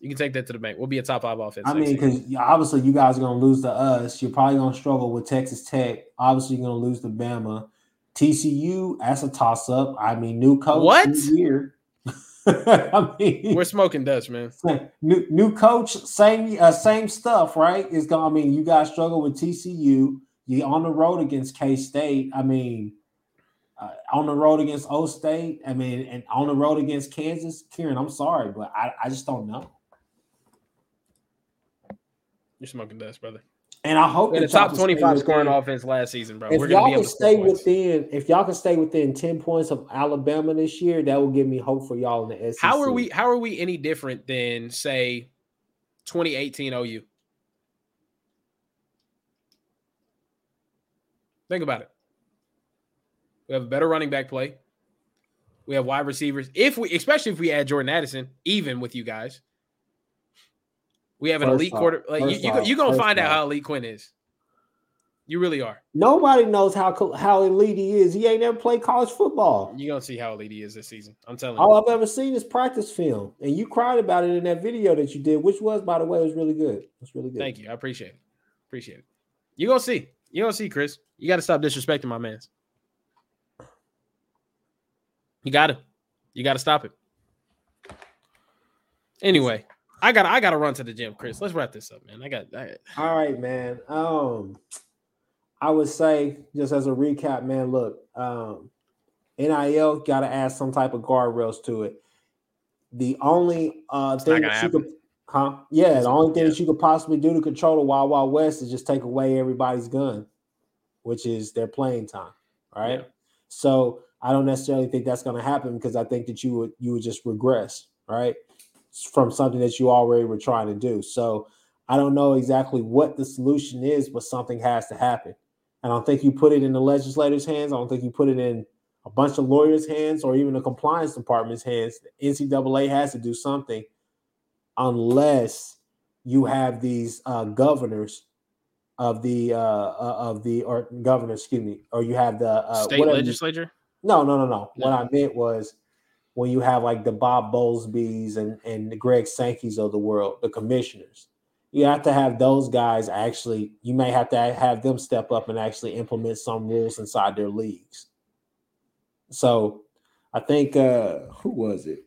You can take that to the bank. We'll be a top 5 offense. I mean, because obviously you guys are going to lose to us. You're probably going to struggle with Texas Tech. Obviously, you're going to lose to Bama. TCU, that's a toss-up. I mean, new coach. What? New year. I mean, we're smoking Dutch, man. New coach, same stuff, right? It's going. I mean, you guys struggle with TCU. You're on the road against K-State. I mean, on the road against O-State. I mean, and on the road against Kansas. Kieran, I'm sorry, but I just don't know. You're smoking dust, brother. And I hope the top 25 scoring offense last season, bro. If y'all can stay within, if y'all can stay within 10 points of Alabama this year, that will give me hope for y'all in the SEC. How are we any different than, say, 2018 OU? Think about it. We have a better running back play. We have wide receivers. Especially if we add Jordan Addison, even with you guys. We have an elite quarter. Like, you're going to find out how elite Quinn is. You really are. Nobody knows how elite he is. He ain't never played college football. You're going to see how elite he is this season. I'm telling you. All I've ever seen is practice film. And you cried about it in that video that you did, which was, by the way, was really good. It's really good. Thank you. I appreciate it. You're going to see. You're going to see, Chris. You got to stop disrespecting my mans. You got to. You got to stop it. Anyway. I gotta run to the gym, Chris. Let's wrap this up, man. All right, man. I would say, just as a recap, man, look, NIL got to add some type of guardrails to it. The only thing that you could, the only thing that you could possibly do to control the Wild Wild West is just take away everybody's gun, which is their playing time. All right. Yeah. So I don't necessarily think that's going to happen, because I think that you would just regress, right, from something that you already were trying to do. So I don't know exactly what the solution is, but something has to happen. I don't think you put it in the legislators' hands. I don't think you put it in a bunch of lawyers' hands or even the compliance department's hands. The NCAA has to do something, unless you have these governors or you have the state legislature. No. What I meant was, when you have like the Bob Bowlesbys and the Greg Sankeys of the world, the commissioners, you have to have those guys actually. You may have to have them step up and actually implement some rules inside their leagues. So, I think who was it?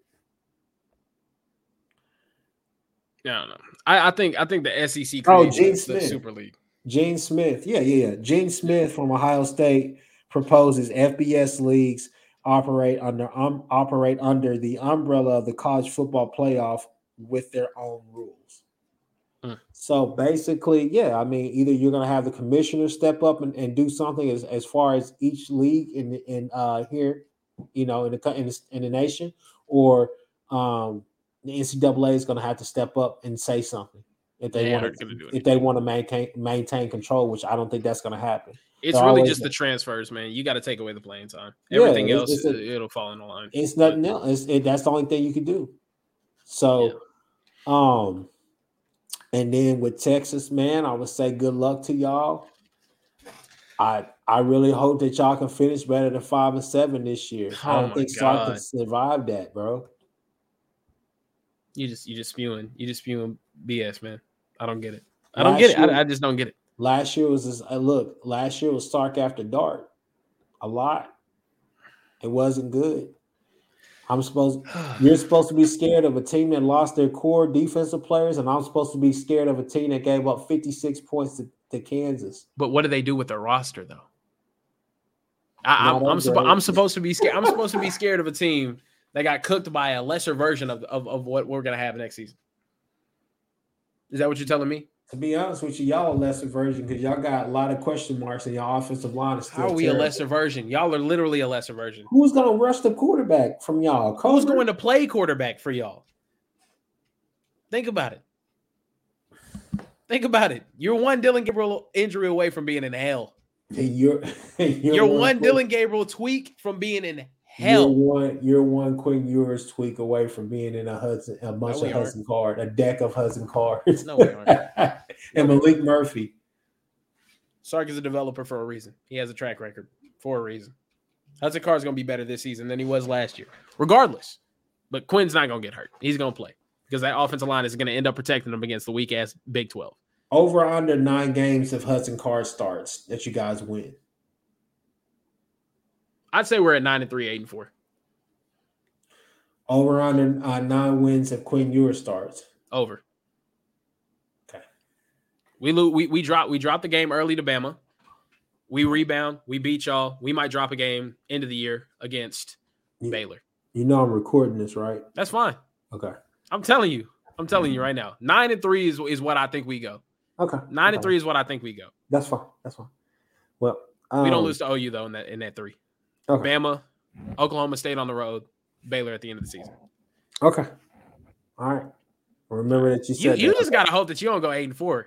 No, no. I think the SEC. Oh, Gene Smith, the Super League. Gene Smith, yeah. Gene Smith from Ohio State proposes FBS leagues operate under the umbrella of the college football playoff with their own rules. So basically, either you're going to have the commissioner step up and do something as far as each league in the nation, or the NCAA is going to have to step up and say something if they want to maintain control, which I don't think that's going to happen. It's really just the transfers, man. You got to take away the playing time. Everything else, it'll fall in the line. It's nothing else. That's the only thing you can do. So, and then with Texas, man, I would say good luck to y'all. I really hope that y'all can finish better than 5-7 this year. I don't think y'all can survive that, bro. You just spewing BS, man. I don't get it. I just don't get it. Last year was Last year was Stark After Dark. A lot. It wasn't good. You're supposed to be scared of a team that lost their core defensive players, and I'm supposed to be scared of a team that gave up 56 points to Kansas. But what do they do with their roster, though? I'm supposed to be scared. I'm supposed to be scared of a team that got cooked by a lesser version of what we're gonna have next season. Is that what you're telling me? To be honest with you, y'all a lesser version, because y'all got a lot of question marks in y'all offensive line. Is still How are we terrible. A lesser version? Y'all are literally a lesser version. Who's going to rush the quarterback from y'all? Colbert? Who's going to play quarterback for y'all? Think about it. You're one Dillon Gabriel injury away from being in hell. You're one Dillon Gabriel tweak from being in hell. You're one Quinn Ewers tweak away from being in a deck of Hudson Cards. No, we aren't. And Malik Murphy. Sark is a developer for a reason. He has a track record for a reason. Hudson Card's going to be better this season than he was last year, regardless. But Quinn's not going to get hurt. He's going to play, because that offensive line is going to end up protecting him against the weak-ass Big 12. Over under 9 games if Hudson Card starts that you guys win. I'd say we're at 9-3, 8-4. Over under 9 wins if Quinn Ewers starts. Over. Okay. We drop the game early to Bama. We rebound. We beat y'all. We might drop a game end of the year against Baylor. You know I'm recording this, right? That's fine. Okay. I'm telling you right now. 9-3 is what I think we go. Okay. 9-3 is what I think we go. That's fine. Well, we don't lose to OU though in that 3. Okay. Bama, Oklahoma State on the road, Baylor at the end of the season. Okay. All right. Remember that you said you just gotta hope that you don't go 8-4.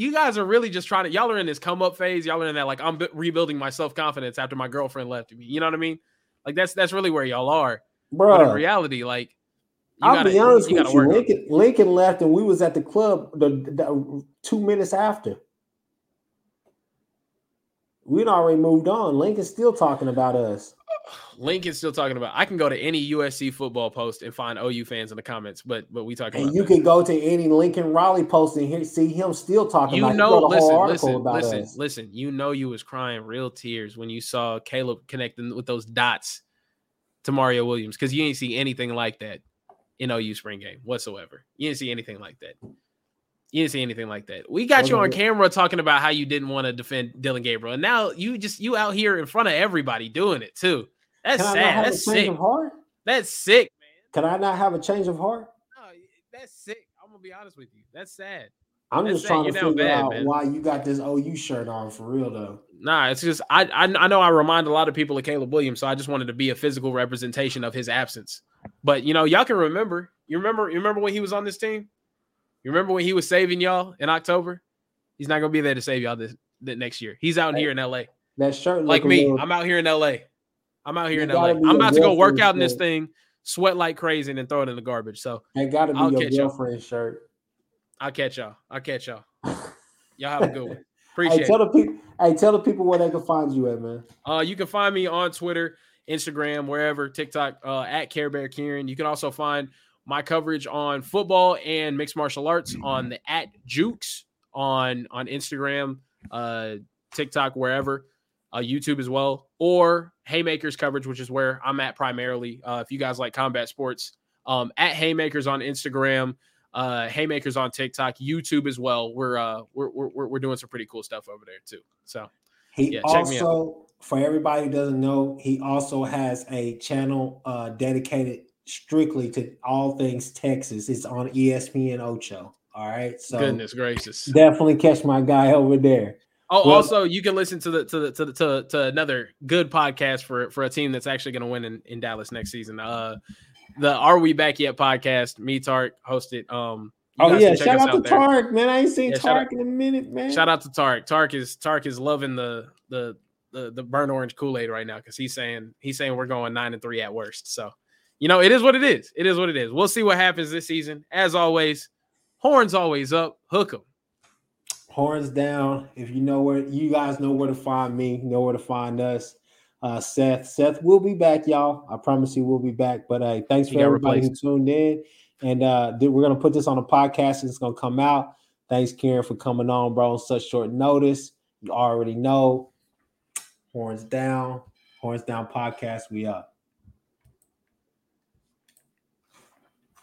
You guys are really just trying to. Y'all are in this come up phase. Y'all are in that like I'm rebuilding my self confidence after my girlfriend left me. You know what I mean? Like that's really where y'all are. Bro, but in reality, like I'll be honest with you. Lincoln left, and we was at the club the 2 minutes after. We'd already moved on. Lincoln's still talking about us. I can go to any USC football post and find OU fans in the comments, but we talking. And you can go to any Lincoln Riley post and see him still talking. Listen. You know you was crying real tears when you saw Caleb connecting with those dots to Mario Williams, because you ain't see anything like that in OU spring game whatsoever. You didn't see anything like that. We got you on camera talking about how you didn't want to defend Dillon Gabriel, and now you out here in front of everybody doing it too. That's sad. That's sick. That's sick, man. Can I not have a change of heart? No, that's sick. I'm gonna be honest with you. That's sad. I'm just trying to figure out why you got this OU shirt on for real though. Nah, it's just I know I remind a lot of people of Caleb Williams, so I just wanted to be a physical representation of his absence. But you know, y'all can remember. You remember when he was on this team? You remember when he was saving y'all in October? He's not gonna be there to save y'all this next year. He's out here in LA. That shirt, like me, I'm out here in LA. I'm about to go work out in this thing, sweat like crazy, and then throw it in the garbage. So that gotta be your girlfriend's shirt. I'll catch y'all. Y'all have a good one. Appreciate it. Tell the people where they can find you at, man. You can find me on Twitter, Instagram, wherever, TikTok, at Care Bear Kieran. You can also find my coverage on football and mixed martial arts on the at Jukes on Instagram, TikTok, wherever, YouTube as well, or Haymakers coverage, which is where I'm at primarily. If you guys like combat sports, at Haymakers on Instagram, Haymakers on TikTok, YouTube as well. We're doing some pretty cool stuff over there too. So check me out. For everybody who doesn't know, he also has a channel dedicated strictly to all things Texas. It's on ESPN Ocho. All right. So goodness gracious. Definitely catch my guy over there. Oh, well, also you can listen to another good podcast for a team that's actually going to win in Dallas next season. The Are We Back Yet podcast. Me, Tark, hosted. Shout out to Tark, man. I ain't seen Tark in a minute, man. Shout out to Tark. Tark is loving the burnt orange Kool-Aid right now because he's saying we're going 9-3 at worst. So you know, it is what it is. It is what it is. We'll see what happens this season. As always, horns always up. Hook 'em. Horns down. If you know where, you guys know where to find me, know where to find us. Seth will be back, y'all. I promise you we'll be back. But thanks for everybody who tuned in. And we're going to put this on a podcast and it's going to come out. Thanks, Kieran, for coming on, bro, on such short notice. You already know. Horns down. Horns down podcast. We up.